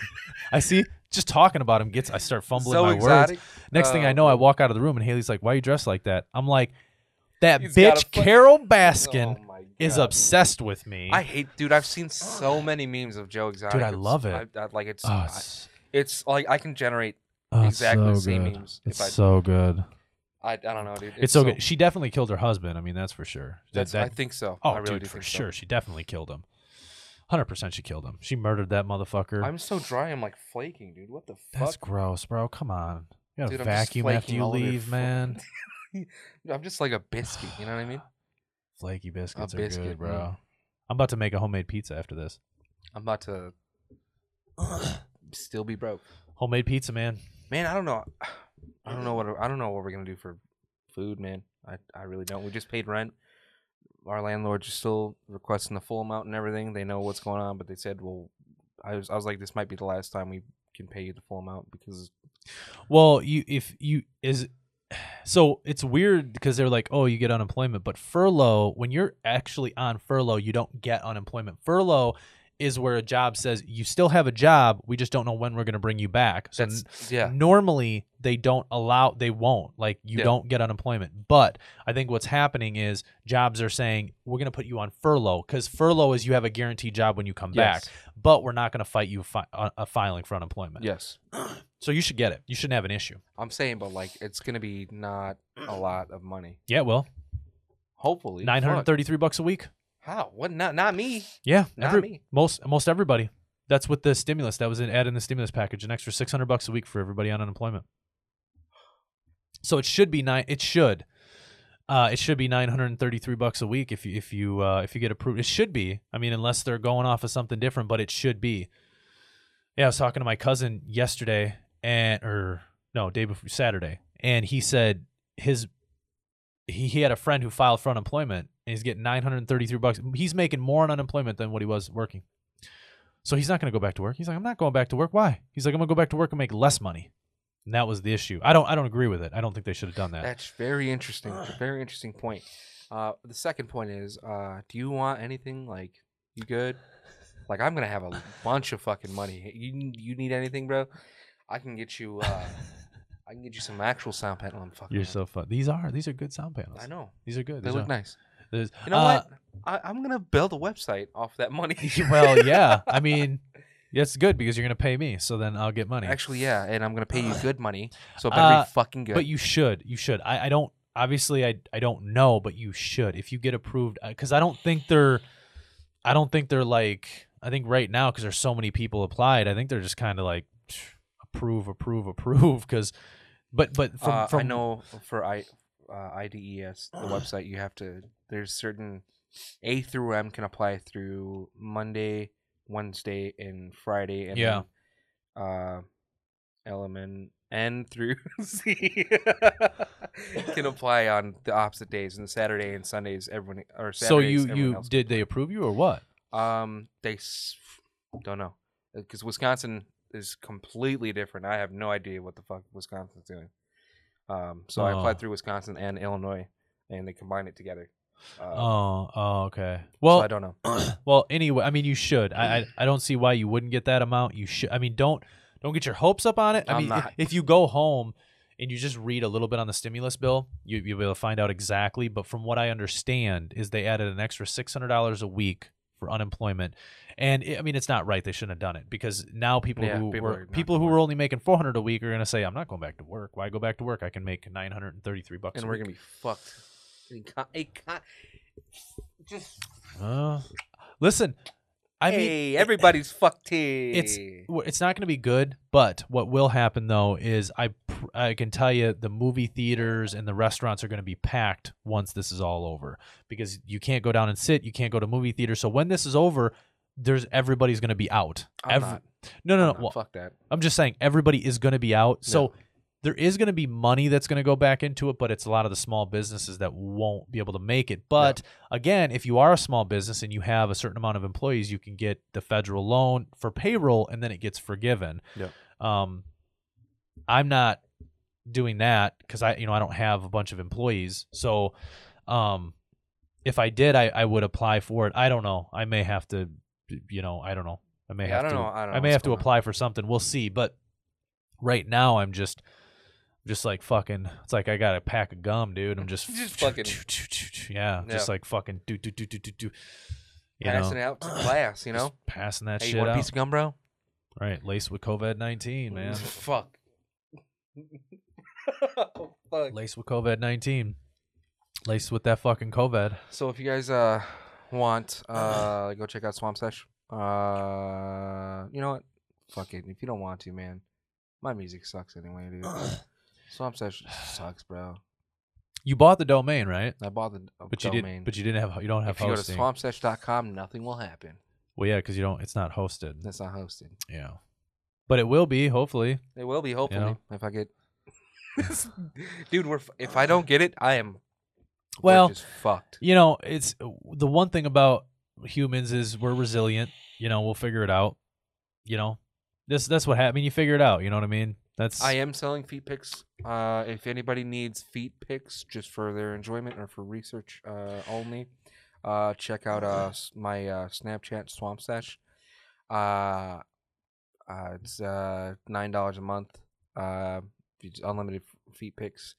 I see. Just talking about him gets. I start fumbling Zoe my Exotic. Words. Next uh, thing I know, I walk out of the room, and Haley's like, "Why are you dressed like that?" I'm like. That He's bitch Carol Baskin oh is obsessed with me. I hate, dude. I've seen so many memes of Joe Exotic. Dude, I love it. I, I, like it's, oh, it's, I, it's like I can generate oh, exactly so the same good. Memes. It's if I, so good. I, I don't know, dude. It's, it's so, so good. She definitely killed her husband. I mean, that's for sure. That, that's, that, I think so. Oh, I really dude, do for sure. So. She definitely killed him. one hundred percent she killed him. She murdered that motherfucker. I'm so dry. I'm like flaking, dude. What the fuck? That's gross, bro. Come on. You got to vacuum after you leave, man. I'm just like a biscuit, you know what I mean? Flaky biscuits a biscuit, are good, bro. Yeah. I'm about to make a homemade pizza after this. I'm about to still be broke. Homemade pizza, man. Man, I don't know. I don't know what I don't know what we're gonna do for food, man. I I really don't. We just paid rent. Our landlords are still requesting the full amount and everything. They know what's going on, but they said, well, I was I was like, this might be the last time we can pay you the full amount because. Well, you if you is. So it's weird because they're like, oh, you get unemployment. But furlough, when you're actually on furlough, you don't get unemployment. Furlough is where a job says you still have a job. We just don't know when we're going to bring you back. So That's, yeah. normally they don't allow, they won't. Like you yeah. don't get unemployment. But I think what's happening is jobs are saying we're going to put you on furlough because furlough is you have a guaranteed job when you come yes. back. But we're not going to fight you fi uh, filing for unemployment. Yes. So you should get it. You shouldn't have an issue. I'm saying, but like, it's going to be not a lot of money. Yeah, well, hopefully, nine hundred thirty-three bucks a week. How? What? Not not me. Yeah, not every, me. Most most everybody. That's with the stimulus. That was an add in the stimulus package. An extra six hundred bucks a week for everybody on unemployment. So it should be nine. It should. Uh, it should be nine hundred thirty-three bucks a week if you if you uh, if you get approved. It should be. I mean, unless they're going off of something different, but it should be. Yeah, I was talking to my cousin yesterday. And or no, day before Saturday, and he said his he, he had a friend who filed for unemployment, and he's getting nine hundred thirty-three bucks. He's making more on unemployment than what he was working, so he's not going to go back to work. He's like, I'm not going back to work. Why? He's like, I'm going to go back to work and make less money. And that was the issue. I don't I don't agree with it. I don't think they should have done that. That's very interesting. Very interesting point. Uh, the second point is, uh, do you want anything? Like, you good? Like, I'm going to have a bunch of fucking money. You you need anything, bro? I can get you. Uh, I can get you some actual sound panel. I'm fucking. You're up. So fun. These are these are good sound panels. I know these are good. They these look are, nice. There's, you know uh, what? I, I'm gonna build a website off that money. Well, yeah. I mean, that's good because you're gonna pay me, so then I'll get money. Actually, yeah, and I'm gonna pay you good money, so it better uh, be fucking good. But you should. You should. I, I don't. Obviously, I I don't know, but you should if you get approved because I don't think they're. I don't think they're like. I think right now because there's so many people applied. I think they're just kind of like. Approve, approve, approve. Because, but but from, uh, from I know for I uh, I D E S the website you have to. There's certain A through M can apply through Monday, Wednesday, and Friday, and yeah. uh, element N through C can apply on the opposite days, and Saturday and Sundays. Everyone or Saturdays, so you you did they approve you or what? Um, they don't know, because Wisconsin is completely different. I have no idea what the fuck Wisconsin's doing. Um, so oh. I applied through Wisconsin and Illinois, and they combined it together. Uh, oh, oh, okay. Well, so I don't know. Well, anyway, I mean, you should. I, I, I don't see why you wouldn't get that amount. You should. I mean, don't, don't get your hopes up on it. I I'm mean, not. If, if you go home and you just read a little bit on the stimulus bill, you, you'll be able to find out exactly. But from what I understand, is they added an extra six hundred dollars a week for unemployment, and it, I mean, it's not right. They shouldn't have done it, because now people yeah, who people were people who were only making four hundred a week are gonna say, "I'm not going back to work. Why go back to work? I can make nine hundred and thirty three bucks." And we're gonna be fucked. Just uh, listen. I hey, mean, everybody's fucked here. It's it's not going to be good, but what will happen though is I I can tell you the movie theaters and the restaurants are going to be packed once this is all over, because you can't go down and sit, you can't go to movie theater. So when this is over, there's everybody's going to be out. I'm Every, not. No, no, I'm no. Not, well, fuck that. I'm just saying everybody is going to be out. So. No. There is going to be money that's going to go back into it, but it's a lot of the small businesses that won't be able to make it. But yeah. again, if you are a small business and you have a certain amount of employees, you can get the federal loan for payroll, and then it gets forgiven. Yeah. Um, I'm not doing that because I, you know, I don't have a bunch of employees. So, um, if I did, I, I would apply for it. I don't know. I may have to, you know, I don't know. I may yeah, have I don't to. Know. I, don't I may know have to apply on. for something. We'll see. But right now, I'm just. Just like fucking, it's like I got a pack of gum, dude. I'm just, just fucking, yeah, yeah, just like fucking, do do do do do do, passing know. out to class, you know, just passing that hey, shit. You want out. a piece of gum, bro? Right, laced with COVID nineteen, man. Fuck. Oh, fuck. Laced with COVID nineteen, laced with that fucking COVID. So if you guys uh want, uh go check out Swamp Sesh. Uh, you know what? Fuck it. If you don't want to, man, my music sucks anyway, dude. Swamp Sesh sucks, bro. You bought the domain, right? I bought the uh, but you domain. Did, but you didn't have you don't have if hosting. If you go to swamp sesh dot com, nothing will happen. Well, yeah, because you don't. It's not hosted. It's not hosted. Yeah, but it will be. Hopefully, it will be. Hopefully, you know? if I get, dude, we're if I don't get it, I am. Well, just fucked. You know, it's the one thing about humans is we're resilient. You know, we'll figure it out. You know, this that's what happened. I mean, you figure it out. You know what I mean? That's I am selling feet pics. Uh, if anybody needs feet pics just for their enjoyment or for research uh, only, uh, check out uh, my uh, Snapchat, Swamp Sesh. Uh, uh, it's uh, nine dollars a month. Uh, unlimited feet pics.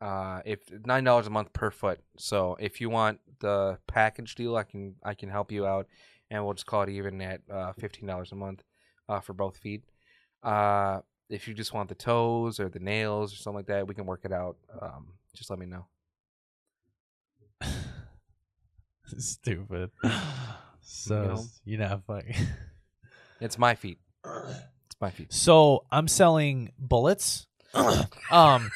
Uh, if nine dollars a month per foot. So if you want the package deal, I can I can help you out, and we'll just call it even at uh, fifteen dollars a month uh, for both feet. Uh, If you just want the toes or the nails or something like that, we can work it out. Um, just let me know. Stupid. So you know, you're not fucking. It's my feet. It's my feet. So I'm selling bullets. um,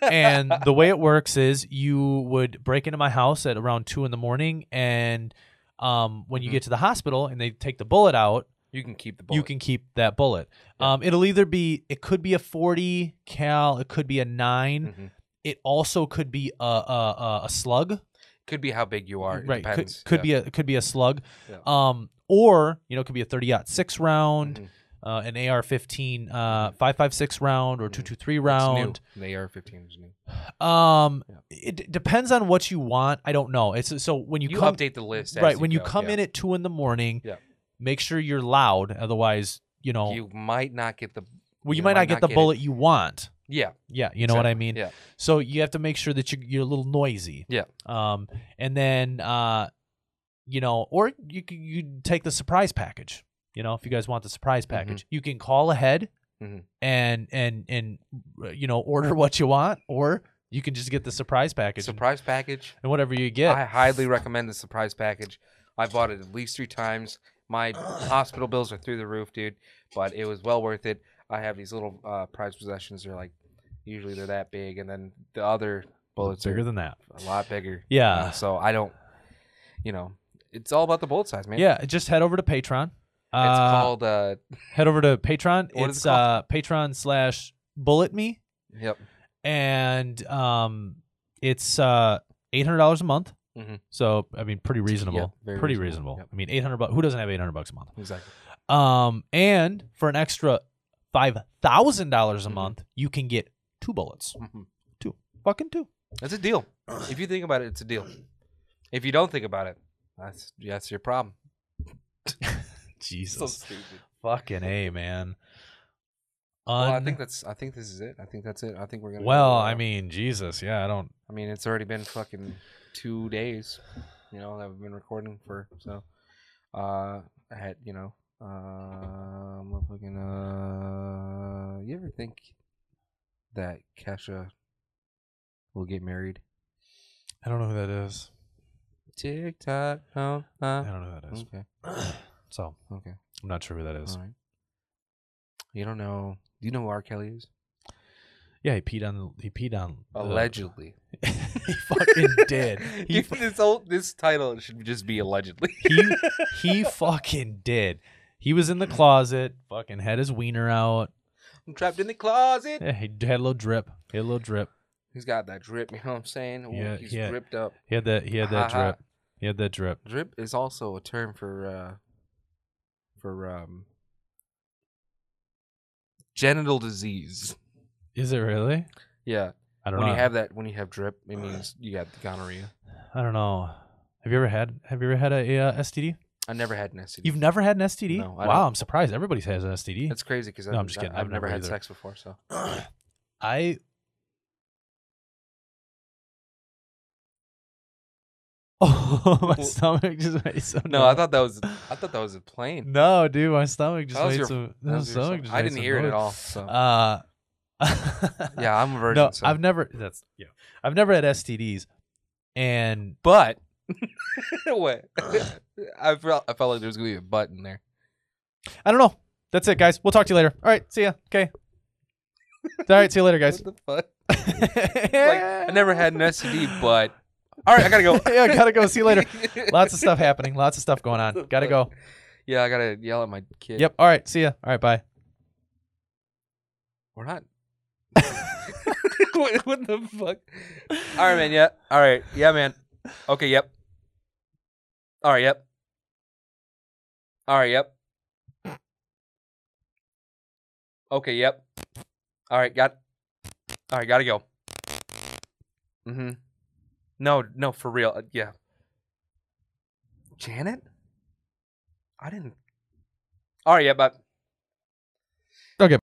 and the way it works is you would break into my house at around two in the morning, and um, when you mm-hmm. get to the hospital and they take the bullet out. You can keep the bullet. You can keep that bullet. Yeah. Um, it'll either be, it could be a forty cal, it could be a nine. Mm-hmm. It also could be a, a a slug. Could be how big you are. It right. Depends. Could, could yeah. be a it could be a slug. Yeah. Um, or you know, it could be a thirty aught six round, mm-hmm. uh, an A R fifteen, uh, five five six round, or mm-hmm. two two three round. It's new. The A R fifteen is new. Um, yeah. It depends on what you want. I don't know. It's so when you, you come, update the list, right? When you, you come yeah. in at two in the morning. Yeah. Make sure you're loud, otherwise, you know. You might not get the. Well, you, you might, might not get not the get bullet it. you want. Yeah. Yeah, you know exactly. what I mean? Yeah. So you have to make sure that you, you're a little noisy. Yeah. Um, and then, uh, you know, or you you take the surprise package. You know, if you guys want the surprise package, mm-hmm. you can call ahead mm-hmm. and and and you know order what you want, or you can just get the surprise package. Surprise and, package. And whatever you get, I highly recommend the surprise package. I bought it at least three times. My hospital bills are through the roof, dude, but it was well worth it. I have these little uh, prize possessions. They're like, usually they're that big, and then the other bullets bigger are bigger than that. A lot bigger. Yeah. Uh, so I don't, you know, it's all about the bullet size, man. Yeah, just head over to Patreon. Uh, it's called. Uh, head over to Patreon. What it's is it uh, Patreon slash Bullet Me. Yep. And um, it's uh, eight hundred dollars a month. Mm-hmm. So I mean, pretty reasonable. Yeah, pretty reasonable. reasonable. Yep. I mean, eight hundred bucks. Who doesn't have eight hundred bucks a month? Exactly. Um, and for an extra five thousand dollars a mm-hmm. month, you can get two bullets. Mm-hmm. Two fucking two. That's a deal. If you think about it, it's a deal. If you don't think about it, that's that's your problem. Jesus, so stupid. Fucking A, man. Un well, I think that's. I think this is it. I think that's it. I think we're gonna. Well, I mean, Jesus, yeah, I don't. I mean, it's already been fucking two days, you know, that we've been recording for. So, uh, I had, you know, uh, I'm looking. Uh, you ever think that Kesha will get married? I don't know who that is. TikTok. Oh, uh, I don't know who that is. Okay. So okay, I'm not sure who that is. All right. You don't know? Do you know who R. Kelly is? Yeah, he peed on. He peed on. Allegedly, the... he fucking did. He fu this old this title should just be allegedly. he he fucking did. He was in the closet. Fucking had his wiener out. I'm trapped in the closet. Yeah, he had a little drip. He had a little drip. He's got that drip. You know what I'm saying? Ooh, yeah, he's he had, dripped up. He had that. He had that drip. He had that drip. Drip is also a term for. Uh, For um, genital disease, is it really? Yeah, I don't when know. When you have that, when you have drip, it means you got gonorrhea. I don't know. Have you ever had? Have you ever had a uh, S T D? I never had an S T D. You've never had an S T D? No, wow, don't. I'm surprised. Everybody has an S T D. That's crazy because no, I'm just kidding. I've, I've never, never had either. sex before, so I. Oh, my stomach just made some. No, noise. I thought that was. I thought that was a plane. No, dude, my stomach just made your, some. That that stomach just I made didn't some hear noise. it at all. So. Uh, yeah, I'm a virgin. No, so. I've never. That's yeah. I've never had S T Ds, and but what? I felt I felt like there was gonna be a butt in there. I don't know. That's it, guys. We'll talk to you later. All right, see ya. Okay. All right, see you later, guys. What the fuck? Like, I never had an S T D, but. All right, I gotta go. Yeah, I gotta go. See you later. Lots of stuff happening. Lots of stuff going on. Gotta go. Yeah, I gotta yell at my kid. Yep. All right. See ya. All right. Bye. We're not. what, what the fuck? All right, man. Yeah. All right. Yeah, man. Okay. Yep. All right. Yep. All right. Yep. Okay. Yep. All right. Got. All right. Gotta go. Mm-hmm. No, no, for real. Uh, yeah. Janet? I didn't. All right, yeah, but. Okay.